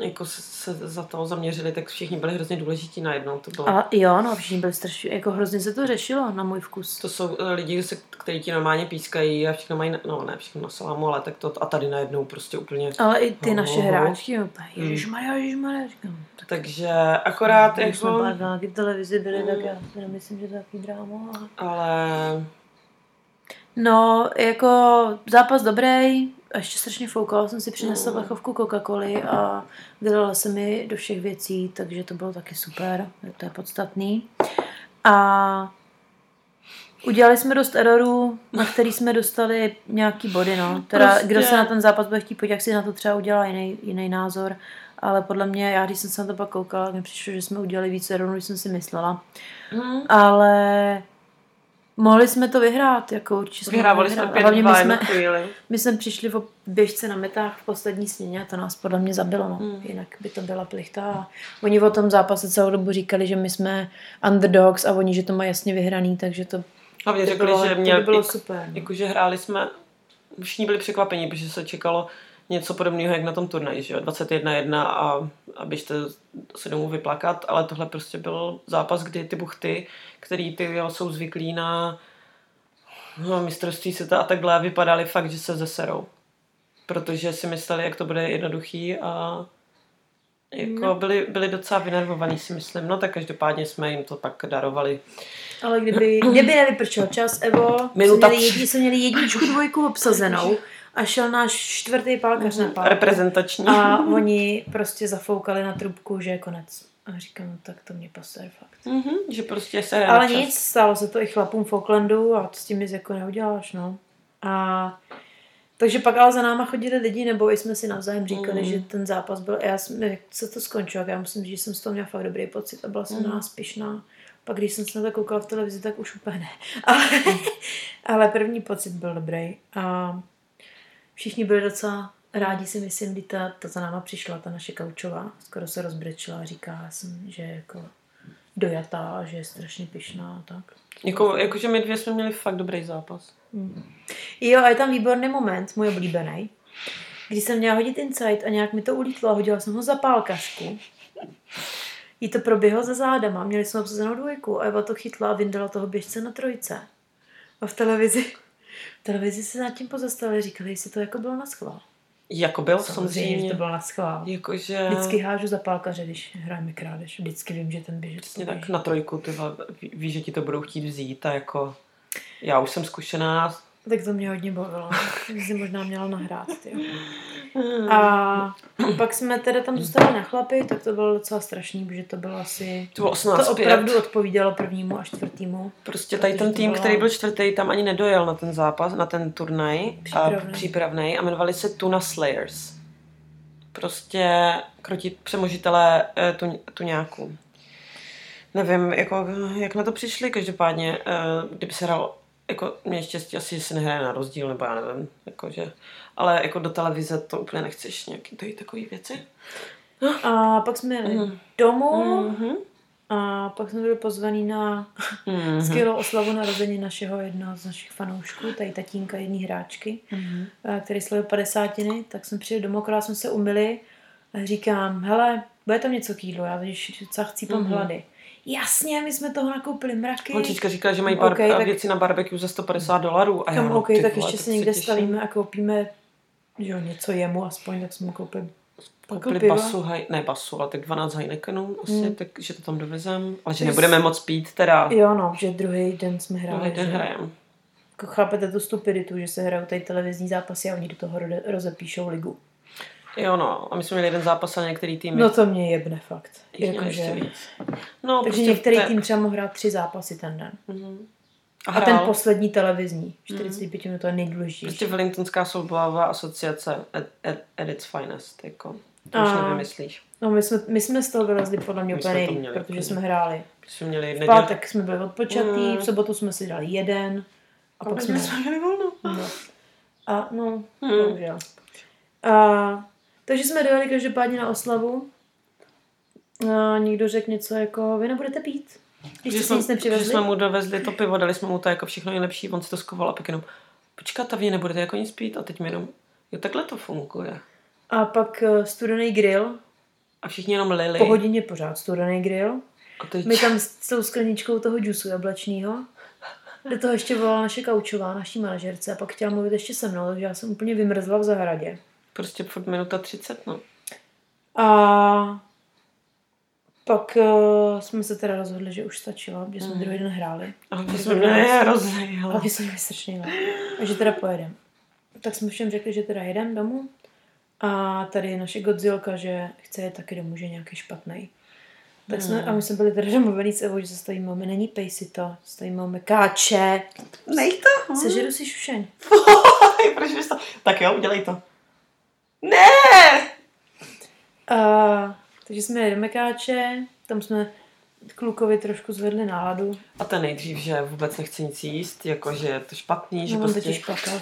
jako se za toho zaměřili, tak všichni byli hrozně důležití najednou. To bylo... A jo, no všichni byli strašně, jako hrozně se to řešilo na můj vkus. To jsou lidi, kteří ti normálně pískají a všechno mají, no ne všechno na salámu, ale tak to a tady najednou prostě úplně. Ale i ty ho, naše ho, hráčky, ho. ježišmarja, ježišmarja, říkám. Tak... Takže akorát jako... Když jsme pár dálky v televizi byli, mm. tak já si nemyslím, že to je takový dráma. Ale... No, jako zápas dobrý, a ještě strašně foukala, jsem si přinesla plechovku Coca-Coly a vylala se mi do všech věcí, takže to bylo taky super, to je podstatný. A udělali jsme dost erorů, na který jsme dostali nějaký body, no. Teda, prostě... kdo se na ten zápas bude chtít podívat, jak si na to třeba udělá jiný, jiný názor, ale podle mě, já když jsem se na to pak koukala, mi přišlo, že jsme udělali víc erorů, než jsem si myslela. Hmm. Ale... Mohli jsme to vyhrát, jako určitě. Vyhrávali jsme pět hlavně dva, my, jsme, my jsme přišli v běžce na metách v poslední směně a to nás podle mě zabilo, no. Mm. Jinak by to byla plichta. Oni o tom zápase celou dobu říkali, že my jsme underdogs a oni, že to mají jasně vyhraný, takže to, hlavně řekli, bylo, že měl, to by bylo jak, super. No. Jakože hráli jsme, všichni byli překvapení, protože se čekalo něco podobného, jak na tom turnaji, že jo, dvacet jedna jedna a abyste se domů vyplakat, ale tohle prostě byl zápas, kdy ty buchty, který ty jo, jsou zvyklí na no, mistrovství světa a takhle, vypadaly fakt, že se zeserou. Protože si mysleli, jak to bude jednoduchý a jako byli, byli docela vynervovaní, si myslím. No tak každopádně jsme jim to pak darovali. Ale kdyby, kdyby nevyprčil čas, Evo, minuta jsme měli, jedni, jsme měli jedničku, dvojku obsazenou, a šel náš čtvrtý pálkař na pálku. Reprezentační. A oni prostě zafoukali na trubku, že je konec. A říkám, no tak to mě pasuje fakt. Mm-hmm, že prostě se ale načas. Nic, stalo se to i chlapům v Aucklandu a to s tím nic jako neuděláš, no. A takže pak ale za náma chodili lidi, nebo i jsme si navzájem říkali, mm. že ten zápas byl, já jsem, jak se to skončilo, já musím říct, že jsem z toho měla fakt dobrý pocit a byla jsem mm. na nás pyšná. Pak když jsem se na to koukala v televizi, tak už úplně ne. Ale, ale první pocit byl dobrý. A všichni byli docela rádi, si myslím, kdy ta, ta za náma přišla, ta naše Kaučová, skoro se rozbrečila a říká, že jako dojatá a že je strašně pyšná a tak. Jako, jakože my dvě jsme měli fakt dobrý zápas. Mm. Jo, a je tam výborný moment, můj oblíbený, když jsem měla hodit inside a nějak mi to ulítlo a hodila jsem ho za pálkařku. Jí to proběhlo za zádama, měli jsme obsazenou dvojku a Eva to chytla a vyndala toho běžce na trojce. A v televizi, v televizi se nad tím pozastavili, říkali, jestli to jako bylo na schvál. Jako byl samozřejmě. Samozřejmě, to bylo na schvál. Jakože... Vždycky hážu za pálkaře, když hrajeme krádež. Vždycky vím, že ten běžec. Přesně tak na trojku, ty víš, že ti to budou chtít vzít a jako já už jsem zkušená. Tak to mě hodně bavilo. Jsi možná měla nahrát. Tyjo. A pak jsme teda tam zůstali na chlapy, tak to bylo docela strašný, protože to bylo asi... To, bylo to opravdu odpovídalo prvnímu a čtvrtýmu. Prostě tady ten tým, bylo... který byl čtvrtý, tam ani nedojel na ten zápas, na ten turnaj přípravnej a, a jmenovali se Tuna Slayers. Prostě krotí přemožitelé tu, tuňáků. Nevím, jako, jak na to přišli, každopádně, kdyby se hralo jako mě štěstí asi, se nehraje na rozdíl, nebo já nevím, jakože, ale jako do televize to úplně nechceš nějaký dojít takový věci. A pak jsme jeli mm. domů mm-hmm. a pak jsme byli pozvaní na mm-hmm. skvělou oslavu narození našeho jednoho z našich fanoušků, tady tatínka jedné hráčky, mm-hmm. který slavil padesátiny, tak jsme přijeli domů, akorát jsme se umyli a říkám, hele, bude tam něco k jídlu, já když docela chcípám mm-hmm. hlady. Jasně, my jsme toho nakoupili mraky. Holčička říkala, že mají bar- okay, tak... věci na barbecue za sto padesát dolarů. A já, no, okay, tak vole, ještě se někde stavíme a koupíme, jo, něco jemu aspoň, tak jsme koupili. Koupili basu, haj... ne basu, ale tak dvanáct Heinekenů asi, mm. takže to tam dovezem. Ale že Ty nebudeme jsi... moc pít teda. Jo, no, že druhý den jsme hráli. Druhý den hrajeme. Chápete tu stupiditu, že se hrajou tady televizní zápasy a oni do toho rozepíšou ligu. Jo, no, a my jsme měli jeden zápas a některý týmy... No to mě jebne fakt. Jako, že... no, takže prostě některý ten... tým třeba mohl hrát tři zápasy ten den. Mm-hmm. A, a ten poslední televizní, čtyřicet pět minut, mm-hmm. to je nejdůležitější. Prostě Wellingtonská softbalová asociace at, at, at its finest, jako, to a... už nevymyslíš. No my jsme, my jsme z toho vylezli podle mě úplně nejlíp, protože úplně. jsme hráli. Jsme měli v pátek neděl... jsme byli odpočatý, mm. v sobotu jsme si dali jeden, a, a pak jsme... jsme měli volno. No. A no, bohužel. Mm. A... Takže jsme dojeli každopádně na oslavu. A někdo řekl něco jako, vy nebudete pít. Když jsme, nic nepřivezli. Když jsme mu dovezli to pivo, dali jsme mu to jako všechno nejlepší, on se to skoval a pak jenom, počkat, a vy nebudete jako nic pít. A teď mi jenom, jo, takhle to funguje. A pak studený grill. A všichni jenom lili. Po hodině pořád studený grill. A teď... My tam s tou skleničkou toho džusu jablečního. Do toho ještě volala naše kaučová, naší manažerce. A pak chtěla mluvit ještě se mnou, takže já jsem úplně vymrzla v zahradě. Prostě furt minuta třicet, no. A pak uh, jsme se teda rozhodli, že už stačilo, že jsme mm. druhý den hráli. A my jsme mě rozhodli. A my jsme mě strašně. A že teda pojedeme. Tak jsme všem řekli, že teda jedeme domů. A tady je naše Godzillka, že chce je taky domů, že nějaký špatnej. Tak jsme, hmm. a my jsme byli teda domluvený s Evou, že zastavíme, máme není pejsi to, zastavíme, máme káče. Nej to. Hm. Sežeru si šušeň. Proč bys to? Tak jo, udělej to. Ne! Uh, takže jsme jeli do mekáče, tam jsme klukovi trošku zvedli náladu. A ten nejdřív, že vůbec nechce nic jíst, jakože je to špatný, že no, prostě špatný,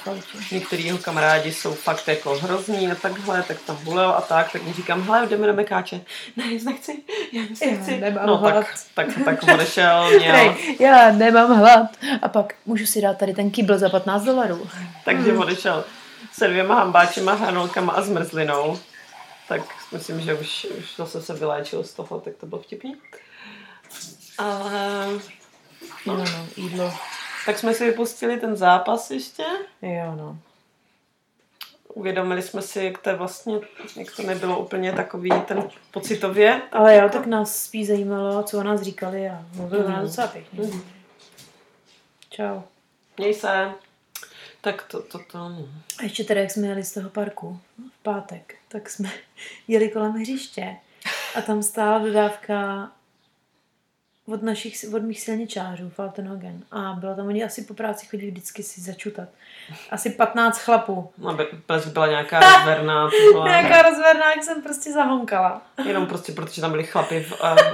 některý jeho kamarádi jsou fakt jako hrozní a takhle, tak tam bulel a tak, tak mi říkám, hele, jdeme do mekáče. Ne, nic nechci, já nic nechci. Já no hlad. tak, tak, tak odešel, měl. Já nemám hlad. A pak můžu si dát tady ten kýbl za patnáct dolarů. Takže hmm. odešel. Se dvěma hambáčima, hranolkama a zmrzlinou. Tak myslím, že už, už zase se vyléčil z toho, tak to bylo vtipný. Ale... No, no, no, jídlo. Tak jsme si vypustili ten zápas ještě. Jo, no. Uvědomili jsme si, jak to je vlastně, jak to nebylo úplně takový ten pocitově. Ale jo, tak nás spíš zajímalo, co o nás říkali a mluvili o nás docela pěkně. Mm. Čau. Měj se. Tak to, to, to, no. A ještě teda, jak jsme jeli z toho parku v pátek, tak jsme jeli kolem hřiště a tam stála dodávka od našich, od mých silničářů, Faltenhagen. A bylo tam, oni asi po práci chodili vždycky si začutat. Asi patnáct chlapů. No, byla nějaká rozverná. Byla... nějaká rozverná, jak jsem prostě zahonkala. Jenom prostě, protože tam byli chlapi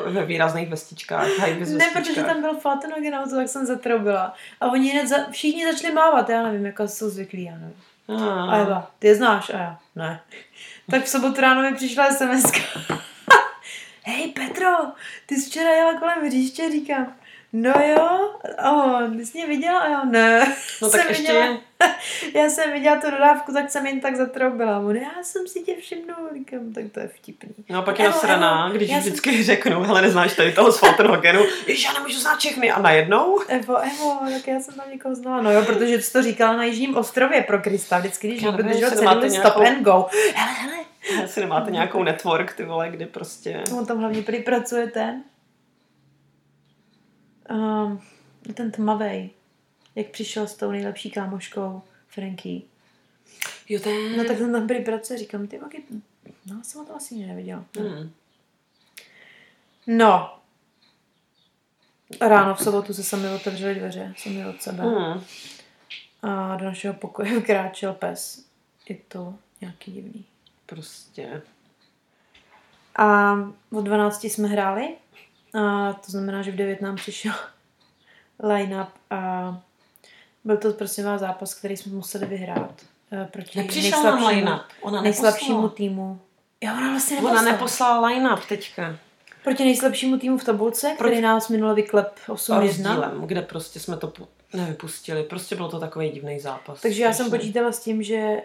ve výrazných vestičkách. vestičkách. Ne, protože tam byl Faltenhagen a to tak jsem zatrobila. A oni hned za, všichni začali mávat, já nevím, jako jsou zvyklí, já nevím. A Eva, ty je znáš? A já, ne. Tak v sobotu ráno mi přišla es em es. Hej, Petr, Petro, ty jsi včera jela kolem hřiště, říkám, no jo, oh, ty jsi mě viděla, jo, ne. No tak jsem ještě viděla, já jsem viděla tu dodávku, tak jsem jen tak zatroubila. On, já jsem si tě všimnul, říkám, tak to je vtipný. No a pak je nasraná, když vždycky jsem... řeknu, hele, neznáš tady toho z Faltenhagenu, ježiš, já nemůžu znát všechny, a najednou? Evo, evo, tak já jsem tam někoho znala, no jo, protože jsi to říkala na Jižním ostrově pro Krista, vždycky, když obdržel celý stop nějakou... and go, hele, hele. Asi nemáte nějakou network, ty vole, kde prostě... On tam hlavně prý pracuje ten... Um, ten tmavej, jak přišel s tou nejlepší kámoškou, Frankie. Jo, ten... No tak ten tam prý pracuje, říkám, ty maky... No, jsem ho tam asi neviděla. Hmm. No. Ráno v sobotu se sami otevřeli dveře, sami od sebe. Hmm. A do našeho pokoje vkráčel pes. Je to nějaký divný. Prostě. A od dvanácti jsme hráli. A to znamená, že v devět nám přišel line-up a byl to prostě vás zápas, který jsme museli vyhrát proti nejslabšímu, nejslabšímu týmu. Jo, ona vlastně neposlala. Ona neposlala line-up teďka. Proti nejslabšímu týmu v tabulce, proti... který nás minule vyklep osm jedna. Kde prostě jsme to nevypustili. Prostě byl to takový divný zápas. Takže já jsem počítala s tím, že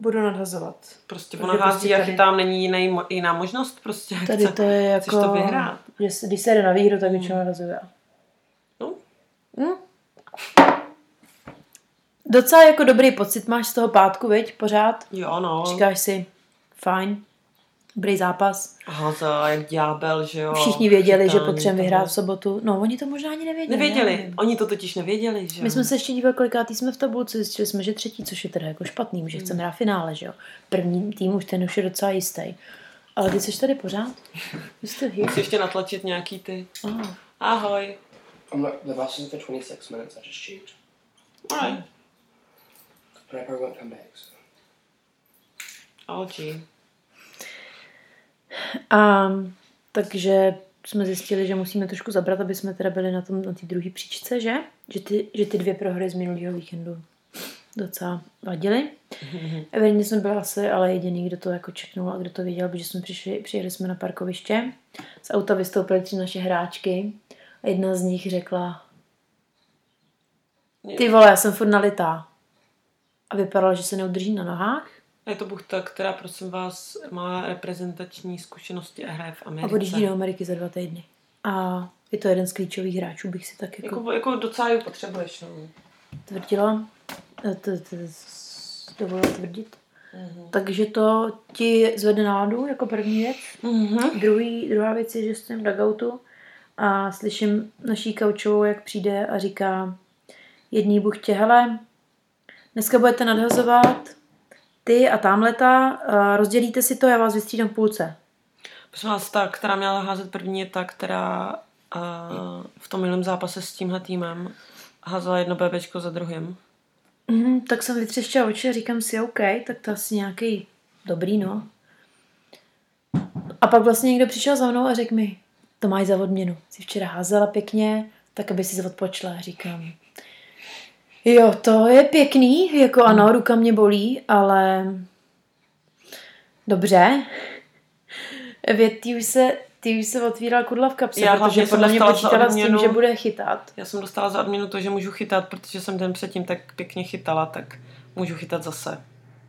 budu nadhazovat. Prostě ona hází, jak tady... tam není jiný, jiná možnost. Prostě tady to je jako... Chceš to vyhrát. Když se jde na výhru, tak většinou nadhazuje. No. Mm. Docela jako dobrý pocit máš z toho pátku, viď? Pořád. Jo, no. Říkáš si, fajn, dobrý zápas. Aha, to jak ďábel, že jo. Všichni věděli, že potřebujeme vyhrát v sobotu. No, oni to možná ani nevěděli. Nevěděli. Ne? Oni to totiž nevěděli, že jo. My jsme se ještě dívali, kolikátý jsme v tabulce, zjistili jsme, že třetí, což je teda jako špatný, že chceme hrát finále, že jo. První tým už ten už je docela jistý. Ale ty jsi tady pořád? Musíš ještě natlačit nějaký ty. Oh. Ahoj. I'm the bus is for twenty-six minutes, I just cheated. Why? But I probably won't come back, so. Oh, gee. A takže jsme zjistili, že musíme trošku zabrat, aby jsme teda byli na tom na té druhé příčce, že? Že ty, že ty dvě prohry z minulého víkendu docela vadily. Evidentně jsem byla asi ale jediný, kdo to jako čeknul a kdo to věděl, protože jsme přišli, přijeli jsme na parkoviště, z auta vystoupily tři naše hráčky a jedna z nich řekla: ty vole, já jsem furt nalitá. A vypadalo, že se neudrží na nohách. Je to buchta, která, prosím vás, má reprezentační zkušenosti a hraje v Americe. A odjíždí do Ameriky za dva týdny. A je to jeden z klíčových hráčů, bych si tak jako... Jako, jako docela ji potřebuješ, no. Tvrdila. Dovolila tvrdit. Mm-hmm. Takže to ti zvedne náladu jako první věc. Mm-hmm. Druhý, druhá věc je, že jsem v dugoutu a slyším naší kaučovou, jak přijde a říká jedný buchtě, hele, dneska budete nadhazovat, ty a támhleta, uh, rozdělíte si to, já vás vystřídám v půlce. Prosím vás, ta, která měla házet první, je ta, která uh, v tom minulém zápase s tímhle týmem házela jedno bébečko za druhým. Mm, tak jsem vytřeštěla oči a říkám si, OK, tak to asi nějaký dobrý, no. A pak vlastně někdo přišel za mnou a řekl mi, to máš za odměnu. Jsi včera házela pěkně, tak aby si odpočla, říkám. Jo, to je pěkný, jako ano, ruka mě bolí, ale dobře. Vět, ty už se, ty už se otvíral kudla v kapse, já protože podle mě počítala s tím, že bude chytat. Já jsem dostala za odměnu to, že můžu chytat, protože jsem den předtím tak pěkně chytala, tak můžu chytat zase.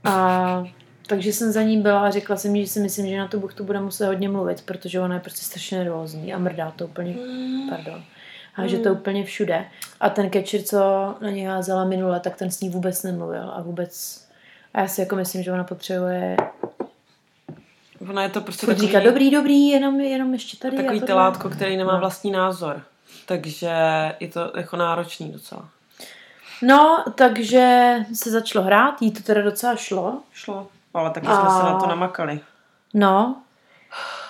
A takže jsem za ní byla a řekla jsem jí, že si myslím, že na tu buchtu bude muset hodně mluvit, protože ona je prostě strašně nervózní a mrdá to úplně, hmm. pardon. A že to úplně všude. A ten catcher, co na něj házela minule, tak ten s ní vůbec nemluvil. A vůbec... A já si jako myslím, že ona potřebuje... Ona je to prostě Furt takový... Říká, dobrý, dobrý, jenom, jenom ještě tady. Takový ty látko, který nemá vlastní názor. Takže je to jako náročný docela. No, takže se začalo hrát. Jí to teda docela šlo. Šlo. Ale taky A... jsme se na to namakali. No,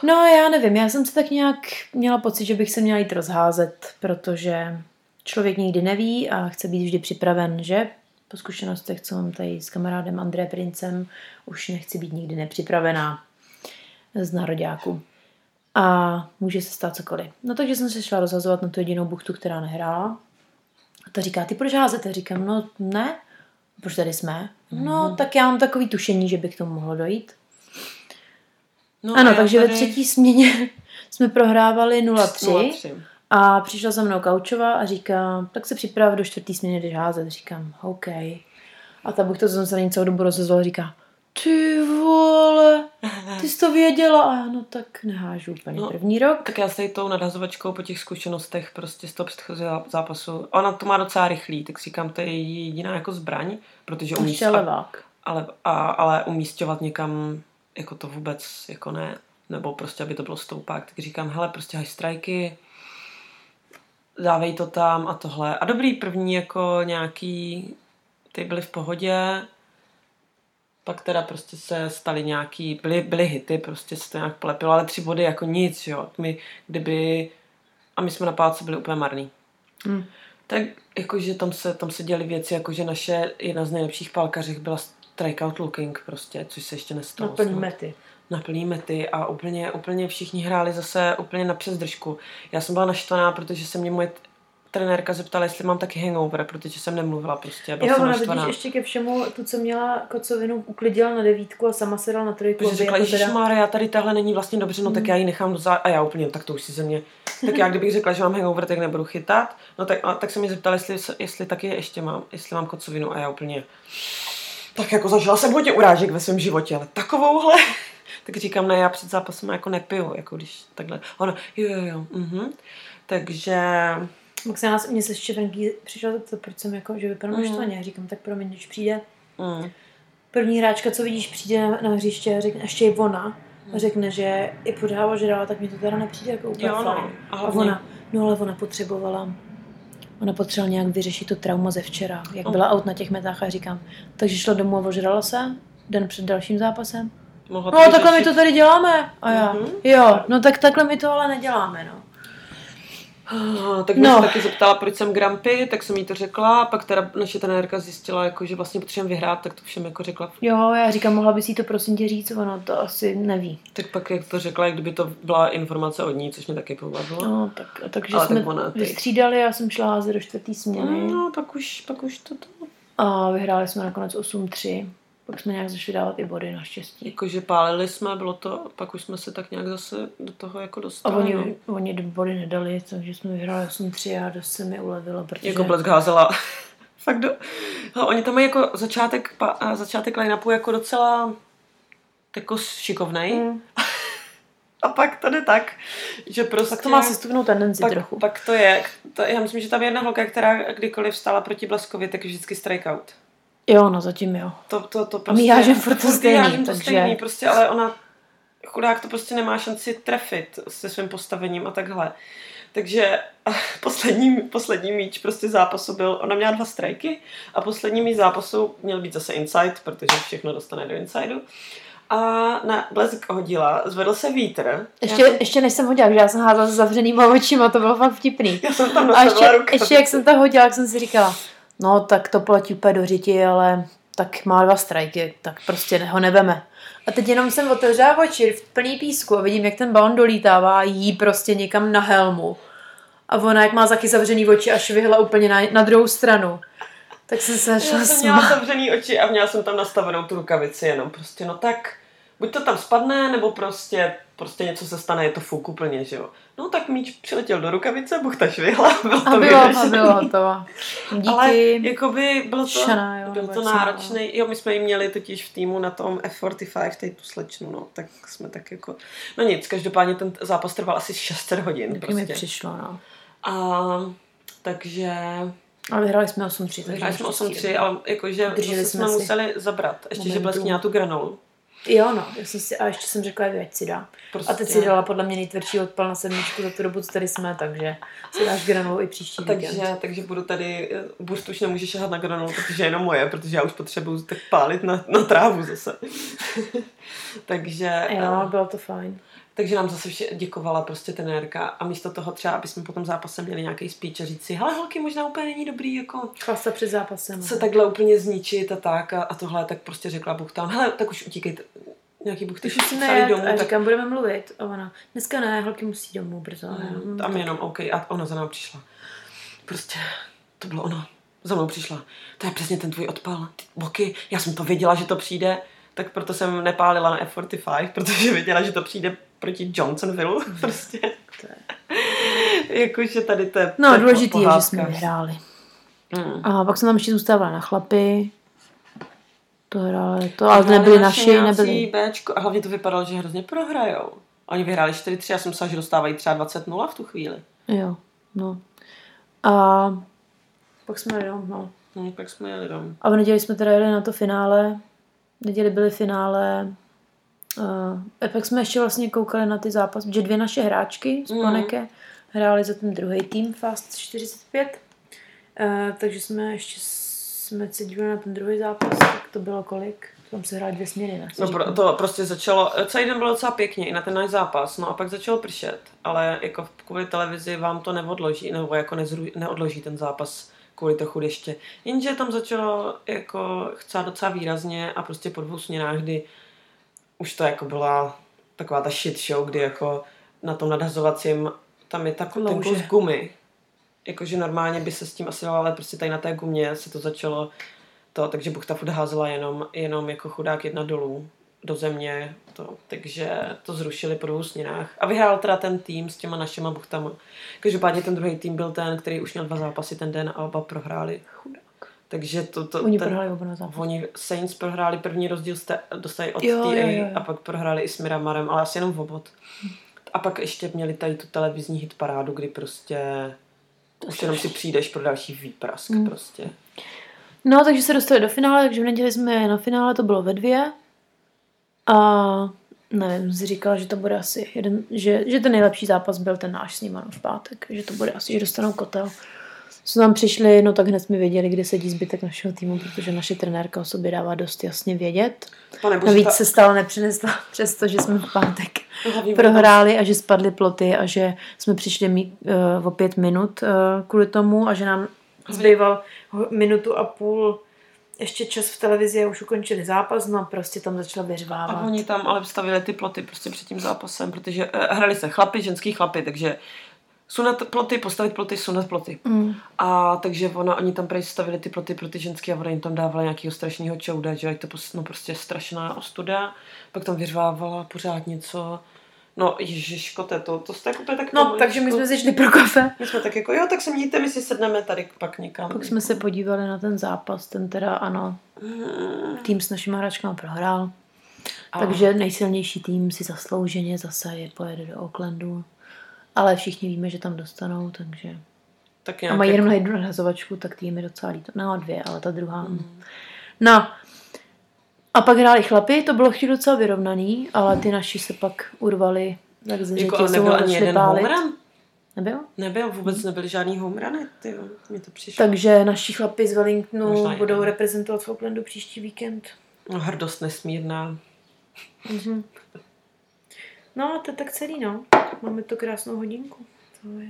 No já nevím, já jsem se tak nějak měla pocit, že bych se měla jít rozházet, protože člověk nikdy neví a chce být vždy připraven, že? Po zkušenostech, co mám tady s kamarádem André Princem, už nechci být nikdy nepřipravená z nároďáku. A může se stát cokoliv. No takže jsem se šla rozhazovat na tu jedinou buchtu, která nehrála. A ta říká, ty proč házete? Říkám, no ne, proč tady jsme? No tak já mám takový tušení, že by k tomu mohlo dojít. No ano, takže tady... ve třetí směně jsme prohrávali nula tři a přišla za mnou Kaučová a říká, tak se připrav do čtvrtý směny, jdeš házet. Říkám, OK. A ta buchta, co jsem se na ní celou dobu rozezvala, říká, ty vole, ty jsi to věděla. A já, no tak nehážu úplně no, první rok. Tak já se tou narazovačkou po těch zkušenostech prostě z toho předchozího zápasu. Ona to má docela rychlý, tak říkám, to je jediná jako zbraň, protože umíš... levák. Ale, a, ale umístěvat někam, jako to vůbec, jako ne, nebo prostě, aby to bylo stoupák. Tak říkám, hele, prostě haj strajky, dávej to tam a tohle. A dobrý první, jako nějaký, ty byly v pohodě, pak teda prostě se staly nějaký, byly, byly hity, prostě se to nějak polepilo, ale tři body jako nic, jo. My, kdyby, a my jsme na pálce byli úplně marný. Hmm. Tak jakože tam se, tam se děly věci, jakože naše jedna z nejlepších pálkařek byla strikeout looking prostě, což se ještě nestalo. Na plný mety. Na plný mety a úplně, úplně všichni hráli zase úplně na přes držku. Já jsem byla naštvaná, protože se mě moje trenérka zeptala, jestli mám taky hangover, protože jsem nemluvila prostě. Byla jo, jsem ona totiž ještě ke všemu, tu, co měla kocovinu, uklidila na devítku a sama se dala na trojku. Protože řekla, jako ježišmára, já tady tahle není vlastně dobře, no mm. tak já ji nechám do zá... A já úplně, tak to už si ze mě... Tak já kdybych řekla, že mám hangover, tak nebudu chytat. No tak, a, tak se mě zeptala, jestli, jestli taky ještě mám, jestli mám kocovinu a já úplně... Tak jako zažila jsem hodně urážek ve svém životě, ale takovouhle... Tak říkám, ne, já před zápasem jako nepiju, jako když takhle... Ona, jo, jo, jo, mhm. Takže... Tak se nás, mě se ještě Franky přišla zeptat, proč jsem jako, že vypadám naštvaně. Mm. Já říkám, tak promiň, když přijde mm. první hráčka, co vidíš, přijde na, na hřiště a řekne, ještě je ona mm. a řekne, že i podává, že dala, tak mi to teda nepřijde jako úplně jo, no. A ona, no ale ona potřebovala, ona potřebovala nějak vyřešit to trauma ze včera, jak mm. byla out na těch metách a říkám, takže šla domů a ožrala se, den před dalším zápasem. Mohla no takhle řešit. My to tady děláme. A já, mm-hmm. jo, no tak takhle my to ale neděláme, no. Ah, tak mě no. se taky zeptala, proč jsem grumpy, tak jsem jí to řekla, pak teda naše trenérka zjistila, jako, že vlastně potřebujeme vyhrát, tak to všem jako řekla. Jo, já říkám, mohla bys jí to prosím tě říct, ona to asi neví. Tak pak jak to řekla, jak kdyby to byla informace od ní, což mě taky povadlo. No, tak, takže ale jsme tak ona, vystřídali, já jsem šla házet do čtvrtý směny. No, pak už, pak už to to. A vyhráli jsme nakonec osm tři. Pak jsme nějak začali dávat i body naštěstí. Jakože pálili jsme, bylo to, pak už jsme se tak nějak zase do toho jako dostali. A oni, no. oni body nedali, takže jsme vyhráli osm tři a dost se mi ulevilo, protože... Jako blesk házela. Fakt do... No, oni tam mají jako začátek, začátek line-upu jako docela jako šikovnej. Mm. A pak to jde tak, že prostě... Pak to má sestupnou tendenci pak, trochu. Pak to je, to, já myslím, že tam je jedna holka, která kdykoliv vstála proti Bleskovi, tak je vždycky strikeout. Jo, no zatím jo. To, to, to prostě... A my jážem furt to stejný, takže... Stejný, prostě, ale ona, chudák, to prostě nemá šanci trefit se svým postavením a takhle. Takže poslední, poslední míč prostě zápasu byl... Ona měla dva strajky a poslední míč zápasu měl být zase inside, protože všechno dostane do insideu. A na Blesk hodila, zvedl se vítr. Ještě, jsem... ještě než jsem hodila, že já jsem hádala s zavřenýma očima, to bylo fakt vtipný. Já jsem tam nastavila ruka. A ještě, ještě jak jsem to hodila, jak jsem si říkala... No, tak to platí úplně do řiti, ale tak má dva strajky, tak prostě ho neveme. A teď jenom jsem otevřela oči v plný písku a vidím, jak ten balon dolítává jí prostě někam na helmu. A ona, jak má taky zavřený oči, až vyhla úplně na, na druhou stranu. Tak jsem se šla smát. Já jsem měla zavřený oči a měla jsem tam nastavenou tu rukavici jenom. Prostě no tak, buď to tam spadne, nebo prostě, prostě něco se stane, je to fuk úplně, že jo. No tak míč přiletěl do rukavice, buchta švihla, bylo to vyřešený. A bylo hotová. Díky. Ale jakoby bylo to, Šana, jo, bylo to náročný. Jo, my jsme ji měli totiž v týmu na tom F čtyřicet pět, tady tu slečnu, no, tak jsme tak jako... No nic, každopádně ten zápas trval asi šest hodin. Taky prostě. Mi přišlo, no. A takže... Ale vyhrali jsme osm tři. Vyhrali jsme osm tři, ale jakože jsme, jsme museli zabrat. Ještě, momentu. Že Blesk měla tu granolu. Jo, no, já jsem si, a ještě jsem řekla, ať si dá. Prostě. A teď si dala podle mě nejtvrdší odpal na sedmičku za tu dobu, co tady jsme, takže si dáš granulu i příští takže, víkend. Takže budu tady, Burst už nemůže šahat na granulu, protože je jenom moje, protože já už potřebuju tak pálit na, na trávu zase. takže... Jo, bylo to fajn. Takže nám zase vše děkovala prostě trenérka a místo toho třeba, aby jsme po tom zápase měli nějaký speech a říct si, hele holky, možná úplně není dobrý, jako... Klasa před zápasem. Se takhle úplně zničit a tak a, a tohle, tak prostě řekla Buchtán, hele, tak už utíkejte, nějaký Buchty vstali domů. A tak... říkám, budeme mluvit a ona, dneska ne, holky musí domů, brzo. Hmm, tam tak... jenom, OK, a ona za námi přišla. Prostě, to bylo ono, za mnou přišla. To je přesně ten tvůj odpal, ty boky, já jsem to věděla, že to přijde, tak proto jsem nepálila na F čtyřicet pět, protože věděla, že to přijde proti Johnsonville mm. prostě. Jakože tady to je no, důležitý je, že jsme hráli. Mm. A pak jsem tam ještě zůstávala na chlapy. To hráli to, ale nebyli naši, nebyli. Bčko. A hlavně to vypadalo, že hrozně prohrajou. Oni vyhráli čtyři tři, já jsem myslela, že dostávají třeba dvacet nula v tu chvíli. Jo, no. A pak jsme jeli dom, no. No, pak jsme jeli dom. A v neděli jsme teda jeli na to finále. V neděli byly finále. A pak jsme ještě vlastně koukali na ty zápasy, že dvě naše hráčky z Ploneke mm. hráli za ten druhý tým Fast čtyřicet pět. Uh, takže jsme ještě jsme se dívali na ten druhý zápas, tak to bylo kolik? Tam se hrály dvě směny, ne? No pro, to prostě začalo, celý den bylo docela pěkně i na ten náš zápas, no a pak začalo pršet, ale jako kvůli televizi vám to neodloží, nebo jako nezru, neodloží ten zápas kvůli trochu deště. Jenže tam začalo jako chcát docela výrazně a prostě po dvou směnách, kdy už to jako byla taková ta shit show, kdy jako na tom nadhazovacím tam je takový ten kus gumy. Jakože normálně by se s tím asi dala, ale prostě tady na té gumě se to začalo to, takže Buchta furt házela jenom, jenom jako chudák jedna dolů do země, to, takže to zrušili po dvou směnách. A vyhrál teda ten tým s těma našima Buchtama. Každopádně ten druhý tým byl ten, který už měl dva zápasy ten den a oba prohráli. Chudák. Takže to, to, oni ten, prohráli oba na zápas. Oni Saints prohráli první rozdíl, dostali od jo, T A jo, jo. a pak prohráli i s Miramarem, ale asi jenom v obod. A pak ještě měli tady tu televizní hitparádu, kdy prostě to už jenom si přijdeš pro další výprask mm. prostě. No, takže se dostali do finále, takže v neděli jsme na finále, to bylo ve dvě. A nevím, jsi říkala, že to bude asi jeden, že, že ten nejlepší zápas byl ten náš s nima v pátek, že to bude asi, že dostanou kotel. Co nám přišli, no tak hned jsme věděli, kde sedí zbytek našeho týmu, protože naše trenérka o sobě dává dost jasně vědět. Navíc ta... se stále nepřinesla, přesto, že jsme v pátek no, prohráli a že spadly ploty a že jsme přišli mít, uh, o pět minut uh, kvůli tomu a že nám zbýval minutu a půl ještě čas v televizi a už ukončili zápas, no prostě tam začala vyřvávat. A oni tam ale stavili ty ploty prostě před tím zápasem, protože uh, hrali se chlapi, ženský chlapi, takže sunat ploty, postavit ploty, sunat ploty. Mm. A takže ona, oni tam stavili ty ploty pro ty ženské a ona jim tam dávala nějakého strašného čouda, že to no, prostě strašná ostuda. Pak tam vyřvávala pořád něco. No ježiško, to, to jste úplně tak... No, pomaličko. Takže my jsme si šli pro kafe. My jsme tak jako, jo, tak se mějte, my si sedneme tady pak někam. Pak jsme se podívali na ten zápas, ten teda ano, mm. tým s našimi hráčkami prohrál. A... Takže nejsilnější tým si zaslouženě zase je pojede do Aucklandu. Ale všichni víme, že tam dostanou, takže... Tak a mají jenom jednu nahazovačku, tak ty jim je docela líto. No dvě, ale ta druhá... Mm. No. A pak hráli chlapi, to bylo chvíli docela vyrovnaný, ale ty naši se pak urvali, tak ze řetí jako, jsou začali pálit. Nebyl? Nebyl, vůbec nebyly žádný home runy, tyjo, mi to přišlo. Takže naši chlapi z Wellingtonu budou reprezentovat v Aucklandu příští víkend. No, hrdost nesmírná. Mhm. No, to je tak celý, no. Máme to krásnou hodinku. To je...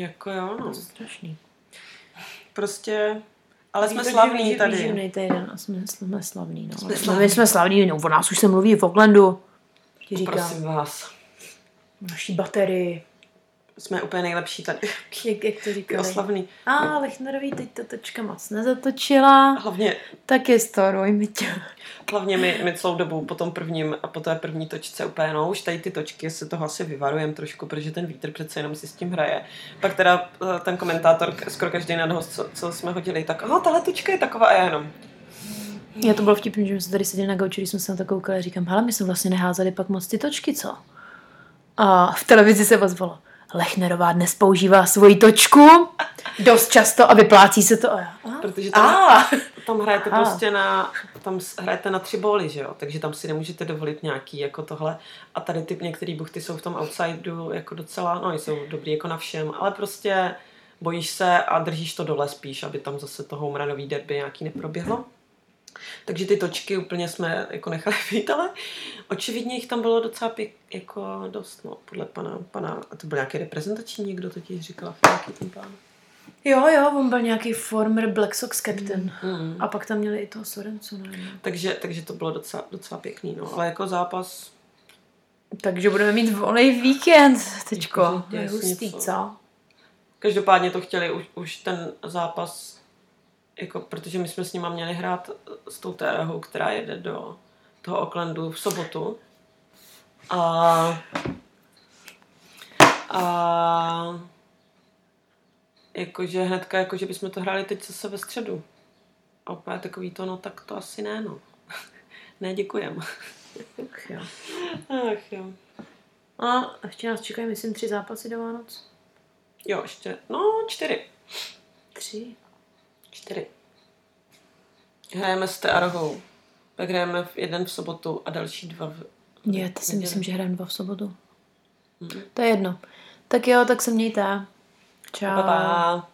Jako jo, no. To je strašný. Prostě... Ale jsme slavní tady. Výživný týden a jsme, jsme slavní, no. Jsme slavní. Jsme slavní, no. O nás už se mluví v Aucklandu. Prosím vás. Naší baterii. Jsme úplně nejlepší tady. Jak, jak to říkali. Oslavný. A, Lechnerový teď ta točka moc nezatočila. Hlavně. Tak je storuj mi tě. Hlavně my, my celou dobu po tom prvním a po té první točce úplně, no už tady ty točky se toho asi vyvarujeme trošku, protože ten vítr přece jenom si s tím hraje. Pak teda ten komentátor, skoro každý nadhost, co, co jsme hodili, tak aha, tahle točka je taková a jenom. Já to bylo vtipný, že jsme se tady seděli na gauči, když jsme se na to koukali a říkám, hele, my jsme vlastně neházeli pak moc ty točky, co? A v televizi se ozvalo. Lechnerová dnes používá svoji točku dost často a vyplácí se to. A, protože tam, a, tam hrajete a. prostě na, tam hrajete na tři bóly, že jo? Takže tam si nemůžete dovolit nějaký jako tohle. A tady ty některé buchty jsou v tom outsideu jako docela, no jsou dobrý jako na všem, ale prostě bojíš se a držíš to dole spíš, aby tam zase toho umranový derby nějaký neproběhlo. Takže ty točky úplně jsme jako nechali být, ale očividně jich tam bylo docela pěk, jako dost, no, podle pana, pana, a to byl nějaký reprezentační někdo, to ti říkala nějaký ten pán. Jo, jo, on byl nějaký former Black Sox captain mm. a pak tam měli i toho Sorencova. Takže, takže to bylo docela, docela pěkný, no, ale jako zápas. Takže budeme mít volný víkend teďko, to je hustý, co? Každopádně to chtěli už, už ten zápas... Jako, protože my jsme s nima měli hrát s tou térahou, která jede do toho Aucklandu v sobotu. A, a jakože hnedka, jakože bychom to hráli teď zase ve středu. A opět takový to, no tak to asi ne, no. Ne, děkujem. Ach jo. Ach jo. A ještě nás čekají, myslím, tři zápasy do Vánoc. Jo, ještě, no čtyři. Tři? Čtyři. Hrajeme s Tearhou. Tak hrajeme jeden v sobotu a další dva v... Je, to si neděle. Myslím, že hrajeme dva v sobotu. Hmm. To je jedno. Tak jo, tak se mějte. Čau. Pa, pa.